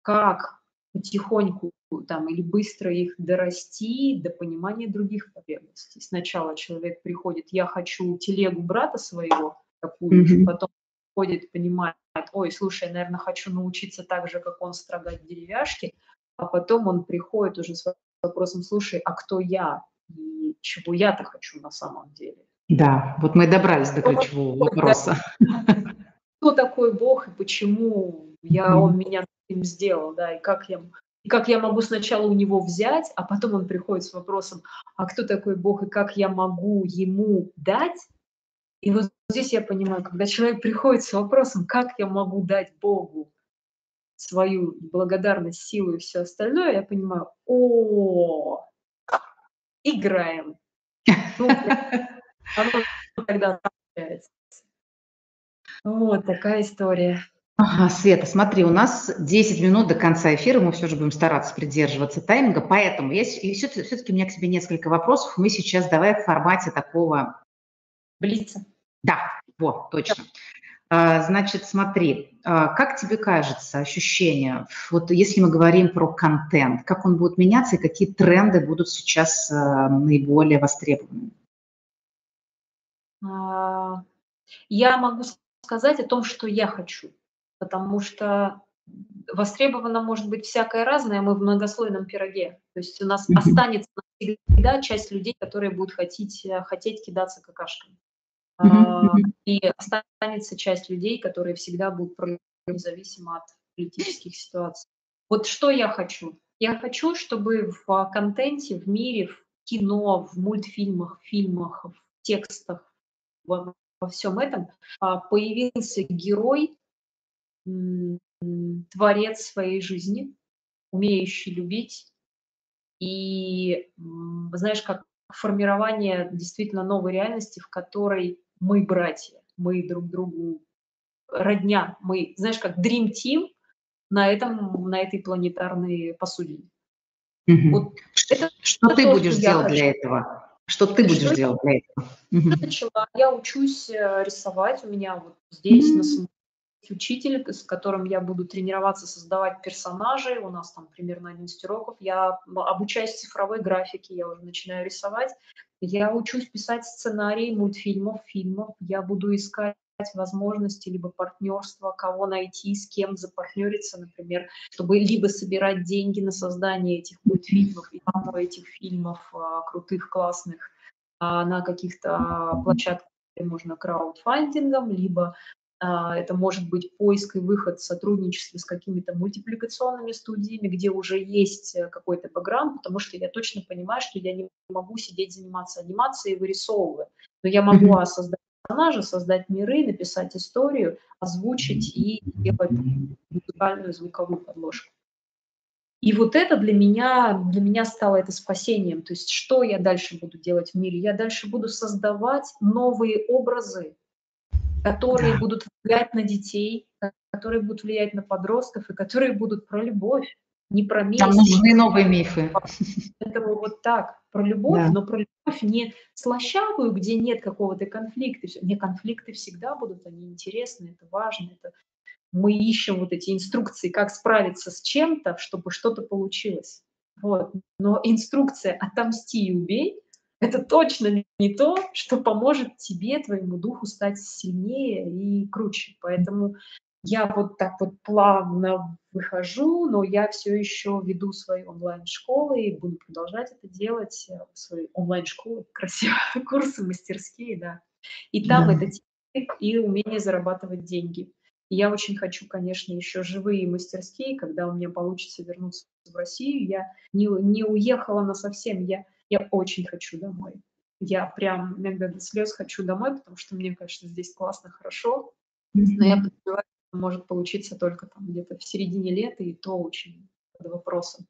как потихоньку там, или быстро их дорасти до понимания других потребностей. Сначала человек приходит, я хочу телегу брата своего, такую же, потом приходит, понимает, ой, слушай, я, наверное, хочу научиться так же, как он, строгать деревяшки, а потом он приходит уже с вопросом, слушай, а кто я и чего я-то хочу на самом деле? Да, вот мы добрались до ключевого вопроса. Кто такой Бог и почему он меня таким сделал, да, и как я могу сначала у него взять, а потом он приходит с вопросом, а кто такой Бог и как я могу ему дать? И вот здесь я понимаю, когда человек приходит с вопросом, как я могу дать Богу свою благодарность, силу и все остальное, я понимаю, о, играем. Оно тогда получается. Вот такая история. Ага, Света, смотри, у нас 10 минут до конца эфира, мы все же будем стараться придерживаться тайминга, поэтому все-таки у меня к тебе несколько вопросов, мы сейчас давай в формате такого... Блица. Да, вот, точно. Да. Значит, смотри, как тебе кажется ощущение, вот если мы говорим про контент, как он будет меняться и какие тренды будут сейчас наиболее востребованы? Я могу сказать о том, что я хочу, потому что востребовано может быть всякое разное, мы в многослойном пироге, то есть у нас останется всегда часть людей, которые будут хотеть кидаться какашками, и останется часть людей, которые всегда будут зависимы от политических ситуаций. Вот что я хочу? Я хочу, чтобы в контенте, в мире, в кино, в мультфильмах, в фильмах, в текстах, во всем этом появился герой, творец своей жизни, умеющий любить. И, знаешь, как формирование действительно новой реальности, в которой мы братья, мы друг другу родня, мы, знаешь, как Dream Team на этой планетарной посудине. Угу. Вот это, что ты будешь делать для этого? Что ты будешь делать для этого? Я учусь рисовать, у меня вот здесь на самом учитель, с которым я буду тренироваться, создавать персонажей. У нас там примерно 11 уроков. Я обучаюсь цифровой графике, я уже начинаю рисовать. Я учусь писать сценарии мультфильмов, фильмов. Я буду искать возможности либо партнерства, кого найти, с кем запартнериться, например, чтобы либо собирать деньги на создание этих мультфильмов, и этих фильмов крутых, классных, на каких-то площадках, где можно краудфандингом, либо это может быть поиск и выход в сотрудничестве с какими-то мультипликационными студиями, где уже есть какой-то бэкграунд, потому что я точно понимаю, что я не могу сидеть заниматься анимацией и вырисовывать. Но я могу создать персонажа, создать миры, написать историю, озвучить и делать музыкальную звуковую подложку. И вот это для меня стало это спасением. То есть что я дальше буду делать в мире? Я дальше буду создавать новые образы, которые будут влиять на детей, которые будут влиять на подростков и которые будут про любовь, не про мифы. Там нужны новые мифы. Поэтому вот так, про любовь, да. Но про любовь не слащавую, где нет какого-то конфликта. Мне конфликты всегда будут, они интересны, это важно. Это... Мы ищем вот эти инструкции, как справиться с чем-то, чтобы что-то получилось. Вот. Но инструкция «отомсти и убей» — это точно не то, что поможет тебе, твоему духу стать сильнее и круче. Поэтому я вот так вот плавно выхожу, но я все еще веду свои онлайн-школы и буду продолжать это делать. Свои онлайн-школы, красивые курсы, мастерские, да. И там это техника и умение зарабатывать деньги. И я очень хочу, конечно, еще живые мастерские, когда у меня получится вернуться в Россию. Я не уехала насовсем, я очень хочу домой. Я прям иногда до слез хочу домой, потому что мне кажется, здесь классно, хорошо. Но я подозреваю, что может получиться только там где-то в середине лета, и то очень под вопросом.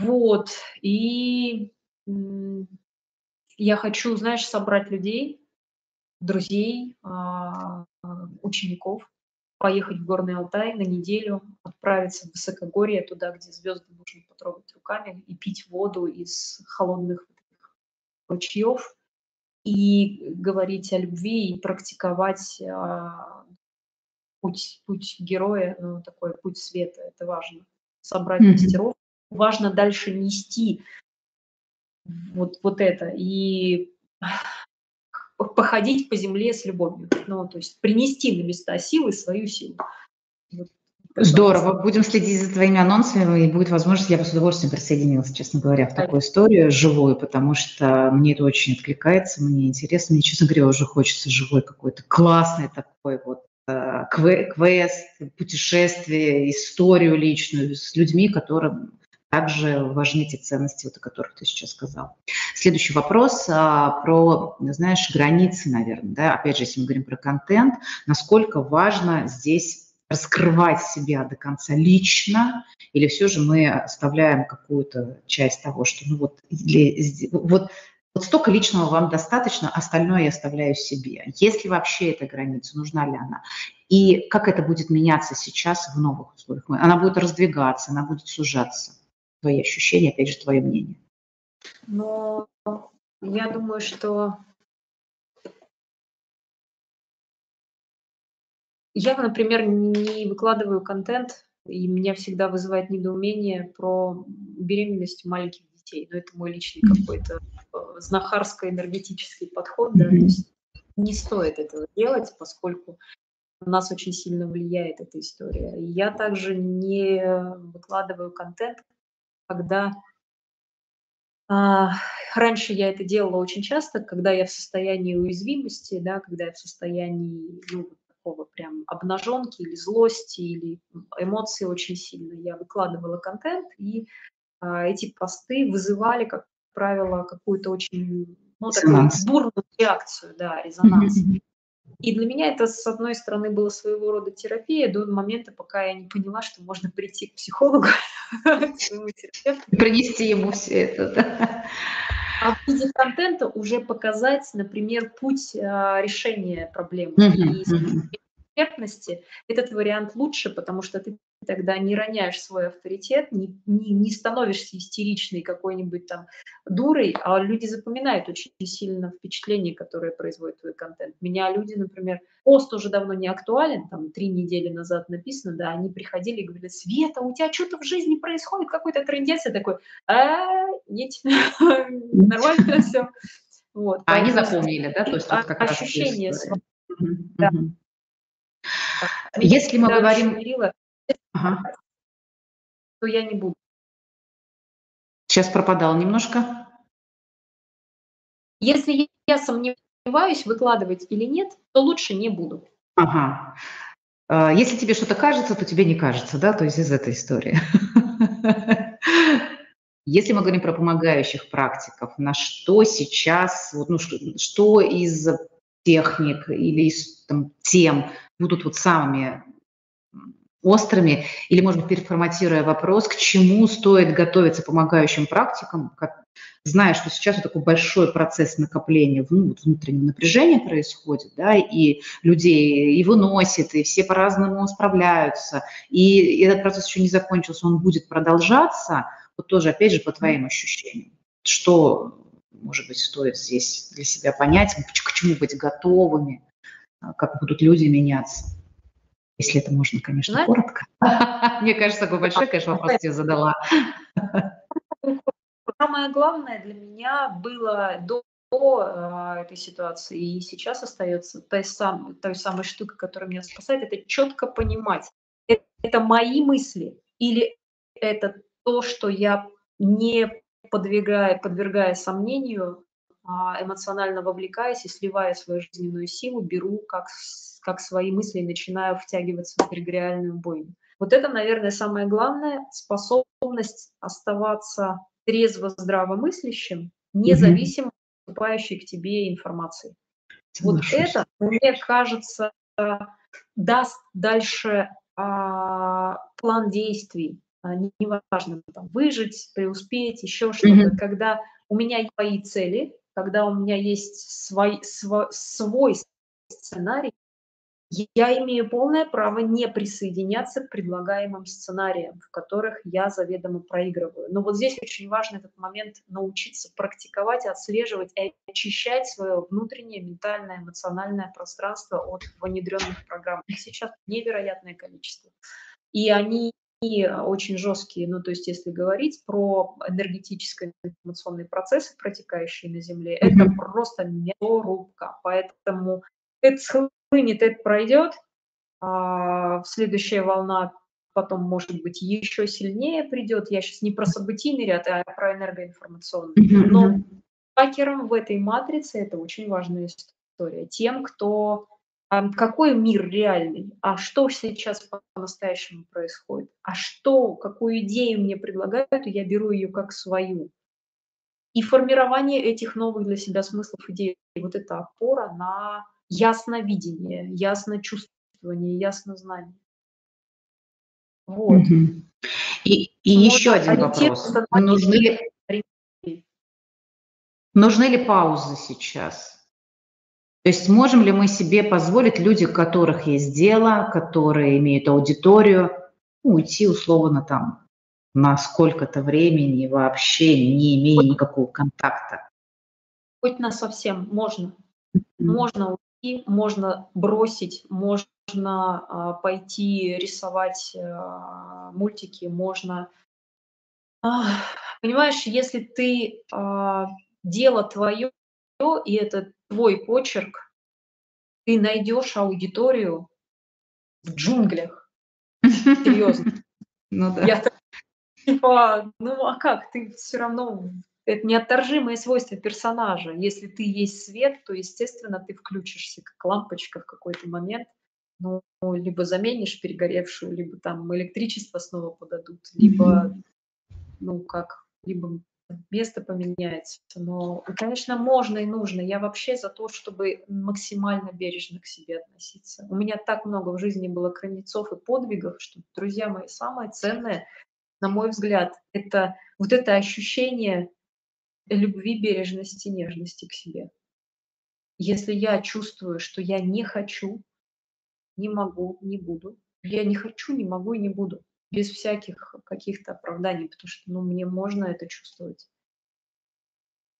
Вот. И я хочу, знаешь, собрать людей, друзей, учеников, поехать в Горный Алтай на неделю, отправиться в высокогорье, туда, где звезды нужно потрогать руками, и пить воду из холодных ручьев, и говорить о любви, и практиковать путь героя, ну, такой путь света. Это важно. Собрать мастеров. Важно дальше нести вот это. И походить по земле с любовью. Ну, то есть принести на места силы свою силу. Вот. Здорово. Будем следить за твоими анонсами, и будет возможность, я бы с удовольствием присоединилась, честно говоря, в такую историю живую, потому что мне это очень откликается, мне интересно, мне, честно говоря, уже хочется живой какой-то классный такой вот квест, путешествие, историю личную с людьми, которым также важны те ценности, вот, о которых ты сейчас сказал. Следующий вопрос про, знаешь, границы, наверное, да? Опять же, если мы говорим про контент, насколько важно здесь раскрывать себя до конца лично, или все же мы оставляем какую-то часть того, что ну вот, вот столько личного вам достаточно, остальное я оставляю себе. Есть ли вообще эта граница, нужна ли она? И как это будет меняться сейчас в новых условиях? Она будет раздвигаться, она будет сужаться. Твои ощущения, опять же, твое мнение. Но я думаю, что... Я, например, не выкладываю контент, и меня всегда вызывает недоумение про беременность маленьких детей. Но это мой личный какой-то знахарско-энергетический подход. Да? То есть не стоит этого делать, поскольку нас очень сильно влияет эта история. Я также не выкладываю контент, когда... Раньше я это делала очень часто, когда я в состоянии уязвимости, да, когда я в состоянии... Ну, прям обнаженки или злости, или эмоции очень сильно. Я выкладывала контент, и эти посты вызывали, как правило, какую-то очень такую бурную реакцию, да, резонанс. И для меня это, с одной стороны, было своего рода терапия до момента, пока я не поняла, что можно прийти к психологу, к своему терапевту. Принести ему все это, да. А в виде контента уже показать, например, путь решения проблемы. И экспертности этот вариант лучше, потому что ты тогда не роняешь свой авторитет, не становишься истеричной какой-нибудь там дурой, а люди запоминают очень сильно впечатление, которое производит твой контент. Меня люди, например, пост уже давно не актуален, там 3 недели назад написано, да, они приходили и говорили: Света, у тебя что-то в жизни происходит, какой-то трындец, я такой, нет, нормально все. А они запомнили, да? То есть ощущение свободы. Если мы говорим... Ага. То я не буду. Сейчас пропадал немножко. Если я сомневаюсь, выкладывать или нет, то лучше не буду. Ага. Если тебе что-то кажется, то тебе не кажется, да? То есть из этой истории. Если мы говорим про помогающих практиков, на что сейчас, ну, что из техник или из там, тем будут вот самыми острыми, или, может быть, переформатируя вопрос, к чему стоит готовиться помогающим практикам, как, зная, что сейчас вот такой большой процесс накопления внутреннего напряжения происходит, да, и людей и выносит, и все по-разному справляются, и этот процесс еще не закончился, он будет продолжаться, вот тоже, опять же, по твоим ощущениям, что, может быть, стоит здесь для себя понять, к чему быть готовыми, как будут люди меняться. Если это можно, конечно, коротко. Мне кажется, такой большой, конечно, вопрос тебе задала. Самое главное для меня было до этой ситуации, и сейчас остается той самой штукой, которая меня спасает, это четко понимать, это мои мысли или это то, что я не подвергая сомнению, эмоционально вовлекаясь и сливая свою жизненную силу, беру как свои мысли и начинаю втягиваться в эгрегориальную бойню. Вот это, наверное, самое главное, способность оставаться трезво здравомыслящим, независимо от поступающей к тебе информации. Вот это, мне кажется, даст дальше план действий. Неважно, там, выжить, преуспеть, еще что-то. Когда у меня есть свои цели, когда у меня есть свой сценарий, я имею полное право не присоединяться к предлагаемым сценариям, в которых я заведомо проигрываю. Но вот здесь очень важен этот момент научиться практиковать, отслеживать и очищать свое внутреннее ментальное, эмоциональное пространство от внедренных программ. Их сейчас невероятное количество. И они и очень жесткие, ну, то есть, если говорить про энергетическо-информационные процессы, протекающие на Земле, это просто мясорубка. Поэтому это схлынет, это пройдет. Следующая волна потом, может быть, еще сильнее придет. Я сейчас не про событийный ряд, а про энергоинформационный. Но хакерам в этой матрице это очень важная история. Тем, кто... Какой мир реальный? А что сейчас по-настоящему происходит? А что, какую идею мне предлагают, и я беру ее как свою. И формирование этих новых для себя смыслов, идей, вот эта опора на ясновидение, ясночувствование, яснознание. Вот. И еще один вопрос. Нужны ли паузы сейчас? То есть можем ли мы себе позволить, люди, у которых есть дело, которые имеют аудиторию, уйти условно там на сколько-то времени, вообще не имея никакого контакта? Хоть на совсем можно. Можно уйти, можно бросить, можно пойти рисовать мультики, можно... Понимаешь, если ты... Дело твое, и это... твой почерк, ты найдешь аудиторию в джунглях. Серьезно. Ну да. Я так, типа, ну а как? Ты все равно... Это неотторжимое свойство персонажа. Если ты есть свет, то, естественно, ты включишься как лампочка в какой-то момент. Ну, либо заменишь перегоревшую, либо там электричество снова подадут, либо, ну как, либо... место поменяется. Но, конечно, можно и нужно. Я вообще за то, чтобы максимально бережно к себе относиться. У меня так много в жизни было крайнецов и подвигов, что, друзья мои, самое ценное, на мой взгляд, это вот это ощущение любви, бережности, нежности к себе. Если я чувствую, что я не хочу, не могу, не буду, я не хочу, не могу и не буду, без всяких каких-то оправданий, потому что, ну, мне можно это чувствовать.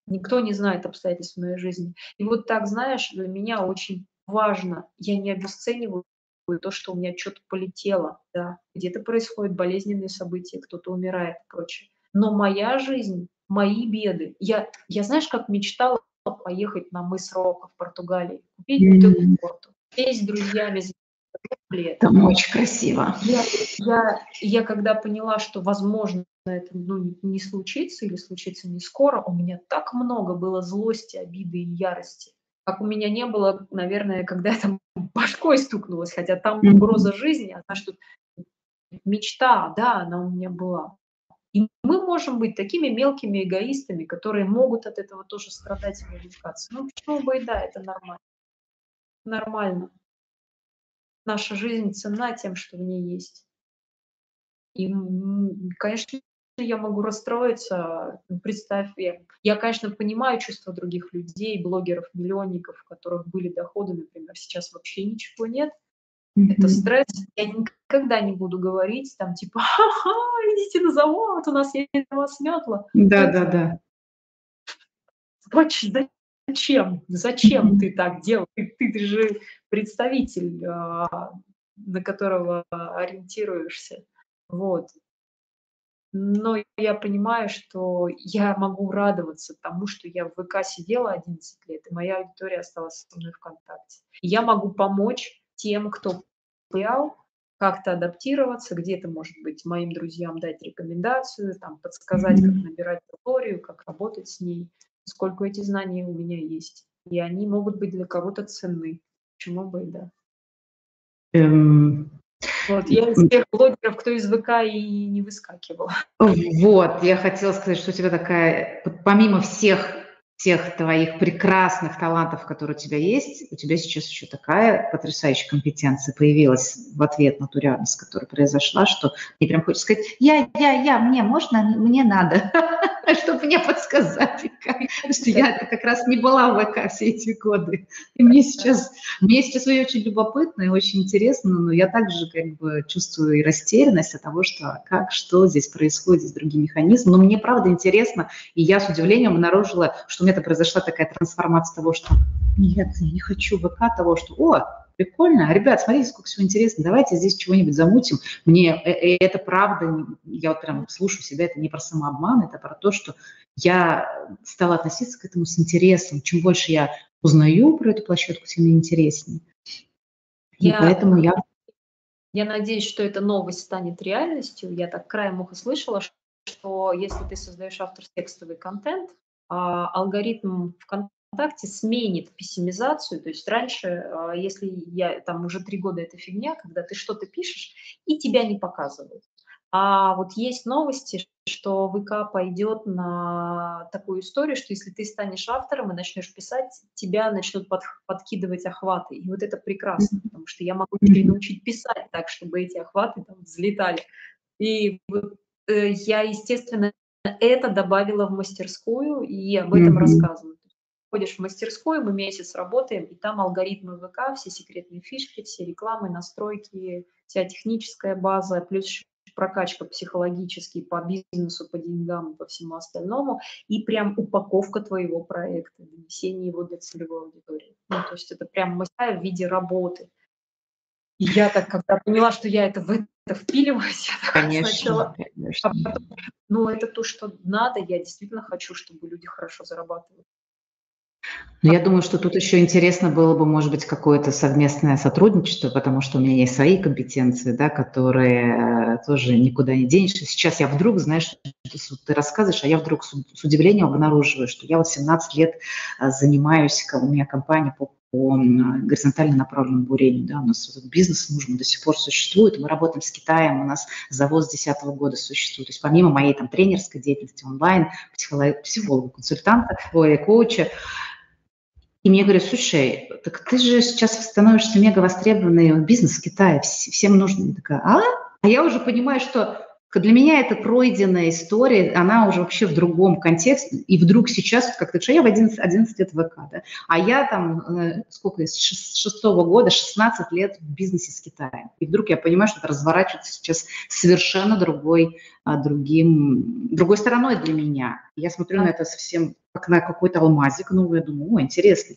Никто не знает обстоятельств в моей жизни. И вот так, знаешь, для меня очень важно, я не обесцениваю то, что у меня что-то полетело, да, где-то происходят болезненные события, кто-то умирает и прочее. Но моя жизнь, мои беды. Я знаешь, как мечтала поехать на мыс Рока в Португалии, купить бутылку порту, сесть с друзьями. Там очень красиво. Я когда поняла, что, возможно, это, ну, не случится или случится не скоро, у меня так много было злости, обиды и ярости, как у меня не было, наверное, когда я там башкой стукнулась, хотя там угроза жизни, она что мечта, да, она у меня была. И мы можем быть такими мелкими эгоистами, которые могут от этого тоже страдать и модификации. Ну, почему бы и да, это нормально. Нормально. Наша жизнь ценна тем, что в ней есть. И, конечно, я могу расстроиться. Представь, я, конечно, понимаю чувства других людей, блогеров, миллионников, у которых были доходы, например, сейчас вообще ничего нет. Это стресс. Я никогда не буду говорить там типа, ха-ха, идите на завод, у нас есть для вас метла. Да-да-да. Зачем ты так делал? Ты же представитель, на которого ориентируешься. Вот. Но я понимаю, что я могу радоваться тому, что я в ВК сидела 11 лет, и моя аудитория осталась со мной ВКонтакте. И я могу помочь тем, кто потерял, как-то адаптироваться, где-то, может быть, моим друзьям дать рекомендацию, там, подсказать, как набирать аудиторию, как работать с ней. Поскольку эти знания у меня есть, и они могут быть для кого-то ценны. Почему бы и да. Вот, я из тех блогеров, кто из ВК и не выскакивала. Вот, я хотела сказать, что у тебя такая, помимо всех твоих прекрасных талантов, которые у тебя есть, у тебя сейчас еще такая потрясающая компетенция появилась в ответ на ту реальность, которая произошла, что мне прям хочется сказать, мне можно, мне надо, чтобы мне подсказать, что я как раз не была в ВК все эти годы. И мне сейчас очень любопытно и очень интересно, но я также как бы чувствую и растерянность от того, что как, что здесь происходит, здесь другие механизмы. Но мне правда интересно, и я с удивлением обнаружила, что у меня произошла такая трансформация того, что нет, я не хочу ВК, того, что, о, прикольно. А, ребят, смотрите, сколько всего интересного. Давайте здесь чего-нибудь замутим. Мне это правда, я вот прям слушаю себя, это не про самообман, это про то, что я стала относиться к этому с интересом. Чем больше я узнаю про эту площадку, тем мне интереснее. И поэтому я надеюсь, что эта новость станет реальностью. Я так краем уха слышала, что если ты создаешь авторский текстовый контент, алгоритм ВКонтакте сменит пессимизацию. То есть раньше, если я там уже 3 года это фигня, когда ты что-то пишешь и тебя не показывают. А вот есть новости, что ВК пойдет на такую историю, что если ты станешь автором и начнешь писать, тебя начнут подкидывать охваты. И вот это прекрасно, потому что я могу перенаучить писать так, чтобы эти охваты там взлетали. И вот, я, естественно, это добавила в мастерскую и об этом рассказываю. Ходишь в мастерскую, мы месяц работаем, и там алгоритмы ВК, все секретные фишки, все рекламы, настройки, вся техническая база, плюс прокачка психологически по бизнесу, по деньгам, по всему остальному, и прям упаковка твоего проекта, донесение его для целевой аудитории. Ну, то есть это прям мастер в виде работы. И я так когда поняла, что я это в это впиливаюсь, конечно. А потом, ну, это то, что надо, я действительно хочу, чтобы люди хорошо зарабатывали. Но я думаю, что тут еще интересно было бы, может быть, какое-то совместное сотрудничество, потому что у меня есть свои компетенции, да, которые тоже никуда не денешься. Сейчас я вдруг, знаешь, ты рассказываешь, а я вдруг с удивлением обнаруживаю, что я вот 17 лет занимаюсь, у меня компания по горизонтально направленному бурению. Да, у нас этот бизнес с мужем до сих пор существует. Мы работаем с Китаем, у нас завоз с 2010 года существует. То есть помимо моей там тренерской деятельности онлайн, психолога, консультанта, коуча. И мне говорят, слушай, так ты же сейчас становишься мега востребованный бизнес в Китае, всем нужно. Я такая, а я уже понимаю, что для меня это пройденная история, она уже вообще в другом контексте. И вдруг сейчас, как ты говоришь, я в 11 лет ВК, да? А я там, сколько, с 6-го года, 16 лет в бизнесе с Китаем. И вдруг я понимаю, что это разворачивается сейчас совершенно другой стороной для меня. Я смотрю на это совсем как на какой-то алмазик, ну, я думаю, интересно,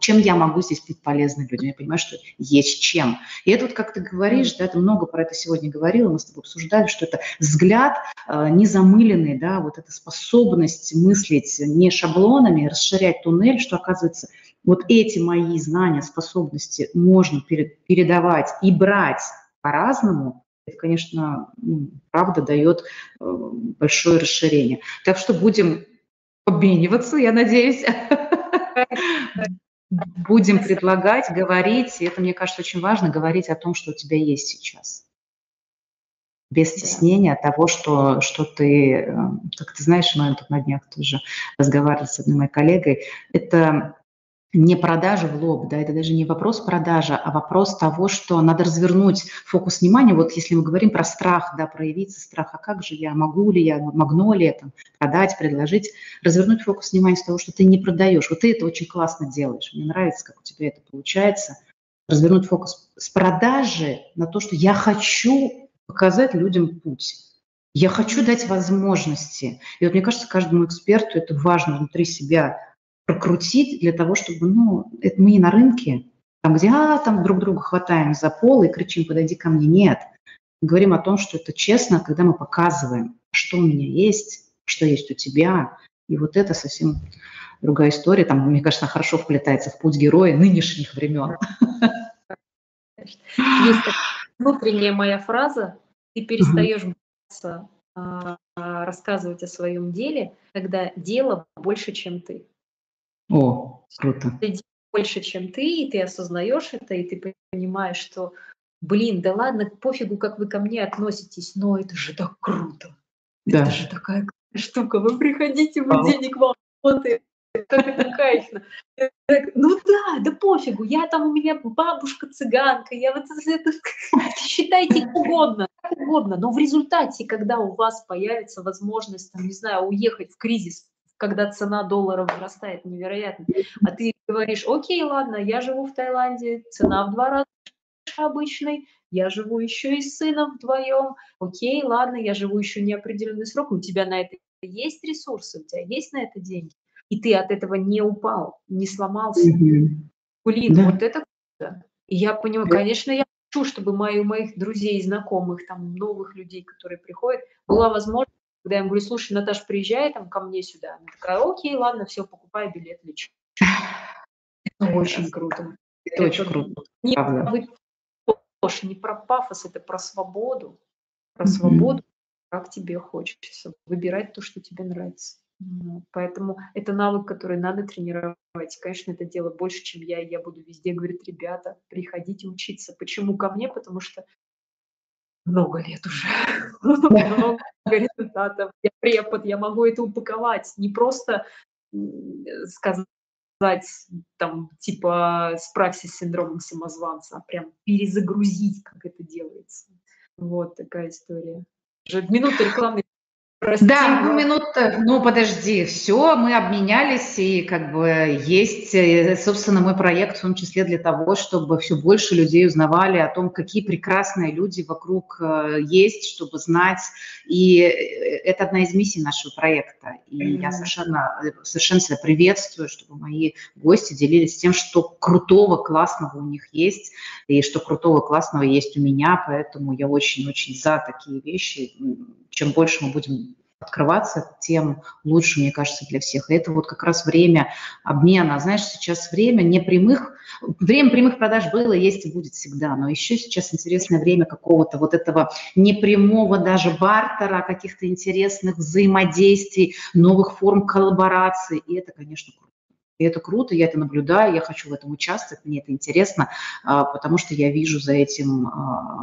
чем я могу здесь быть полезной людям. Я понимаю, что есть чем. И это вот, как ты говоришь, да, ты много про это сегодня говорила, мы с тобой обсуждали, что это взгляд незамыленный, да, вот эта способность мыслить не шаблонами, расширять туннель, что, оказывается, вот эти мои знания, способности можно передавать и брать по-разному. Это, конечно, правда дает большое расширение. Так что будем обмениваться, я надеюсь. Будем предлагать, говорить. И это, мне кажется, очень важно, говорить о том, что у тебя есть сейчас. Без стеснения того, что ты, как ты знаешь, мы тут на днях тоже разговаривали с одной моей коллегой, это не продажа в лоб, да, это даже не вопрос продажи, а вопрос того, что надо развернуть фокус внимания. Вот если мы говорим про страх, да, проявиться страх, а как же я, могу ли я там, продать, предложить, развернуть фокус внимания с того, что ты не продаешь. Вот ты это очень классно делаешь, мне нравится, как у тебя это получается. Развернуть фокус с продажи на то, что я хочу показать людям путь. Я хочу дать возможности. И вот мне кажется, каждому эксперту это важно внутри себя прокрутить для того, чтобы, ну, это мы не на рынке, там, где там друг друга хватаем за пол и кричим, подойди ко мне, нет. Мы говорим о том, что это честно, когда мы показываем, что у меня есть, что есть у тебя. И вот это совсем другая история. Там, мне кажется, хорошо вплетается в путь героя нынешних времен. Есть внутренняя моя фраза, ты перестаешь бояться рассказывать о своем деле, когда дело больше, чем ты. О, круто. Ты больше, чем ты, и ты осознаешь это, и ты понимаешь, что, блин, да ладно, пофигу, как вы ко мне относитесь, но это же так круто. Да. Это же такая штука. Вы приходите, мы денег вам работаем. Как это кайфно. Ну да пофигу. Я там, у меня бабушка-цыганка. Я вот это, считайте как угодно. Но в результате, когда у вас появится возможность, там, не знаю, уехать в кризис, когда цена доллара вырастает невероятно. А ты говоришь, окей, ладно, я живу в Таиланде, цена в 2 раза больше обычной, я живу еще и с сыном вдвоем, окей, ладно, я живу еще неопределенный срок, у тебя на это есть ресурсы, у тебя есть на это деньги, и ты от этого не упал, не сломался. Блин, вот это круто. И я понимаю, конечно, я хочу, чтобы у моих друзей, знакомых, там, новых людей, которые приходят, была возможность, когда я им говорю: слушай, Наташа, приезжай там ко мне сюда. Она такая: окей, ладно, все, покупай билет, лечу. Это очень круто. Это очень круто. Не про пафос, это про свободу. Про свободу, как тебе хочется. Выбирать то, что тебе нравится. Поэтому это навык, который надо тренировать. Конечно, это дело больше, чем я. И я буду везде говорить: ребята, приходите учиться. Почему ко мне? Потому что много лет уже. Много результатов. Я препод, я могу это упаковать. Не просто сказать, там, типа, справься с синдромом самозванца, а прям перезагрузить, как это делается. Вот такая история. Уже минута рекламы. Прости. Да, ну минута, ну подожди, все, мы обменялись, и как бы есть, собственно, мой проект в том числе для того, чтобы все больше людей узнавали о том, какие прекрасные люди вокруг есть, чтобы знать, и это одна из миссий нашего проекта, и я совершенно себя приветствую, чтобы мои гости делились тем, что крутого, классного у них есть, и что крутого, классного есть у меня, поэтому я очень-очень за такие вещи. Чем больше мы будем открываться, тем лучше, мне кажется, для всех. И это вот как раз время обмена. Знаешь, сейчас время непрямых, время прямых продаж было, есть и будет всегда, но еще сейчас интересное время какого-то вот этого непрямого даже бартера, каких-то интересных взаимодействий, новых форм коллаборации, и это, конечно, круто. И это круто, я это наблюдаю, я хочу в этом участвовать, мне это интересно, потому что я вижу за этим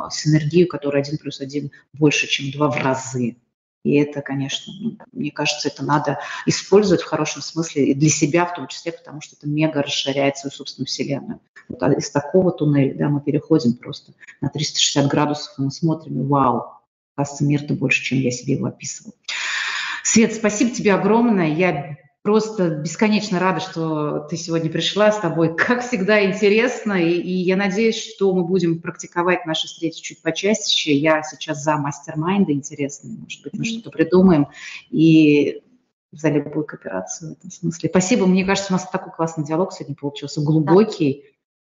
синергию, которая 1+1 больше, чем 2 в разы. И это, конечно, мне кажется, это надо использовать в хорошем смысле и для себя в том числе, потому что это мега расширяет свою собственную вселенную. Вот из такого туннеля, да, мы переходим просто на 360 градусов, и мы смотрим, и вау, кажется, мир-то больше, чем я себе его описывала. Свет, спасибо тебе огромное, я... Просто бесконечно рада, что ты сегодня пришла, с тобой, как всегда, интересно, и я надеюсь, что мы будем практиковать наши встречи чуть почаще. Я сейчас за мастер-майнды интересные, может быть, мы что-то придумаем, и за любую кооперацию в этом смысле. Спасибо, мне кажется, у нас такой классный диалог сегодня получился, глубокий,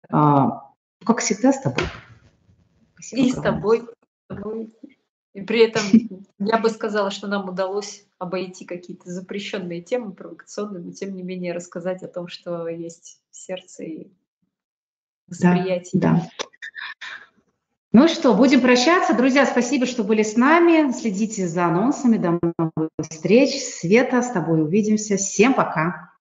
как всегда, с тобой. Спасибо, и с тобой. И при этом я бы сказала, что нам удалось обойти какие-то запрещенные темы, провокационные, но тем не менее рассказать о том, что есть в сердце и восприятие. Да. Ну что, будем прощаться. Друзья, спасибо, что были с нами. Следите за анонсами. До новых встреч. Света, с тобой увидимся. Всем пока.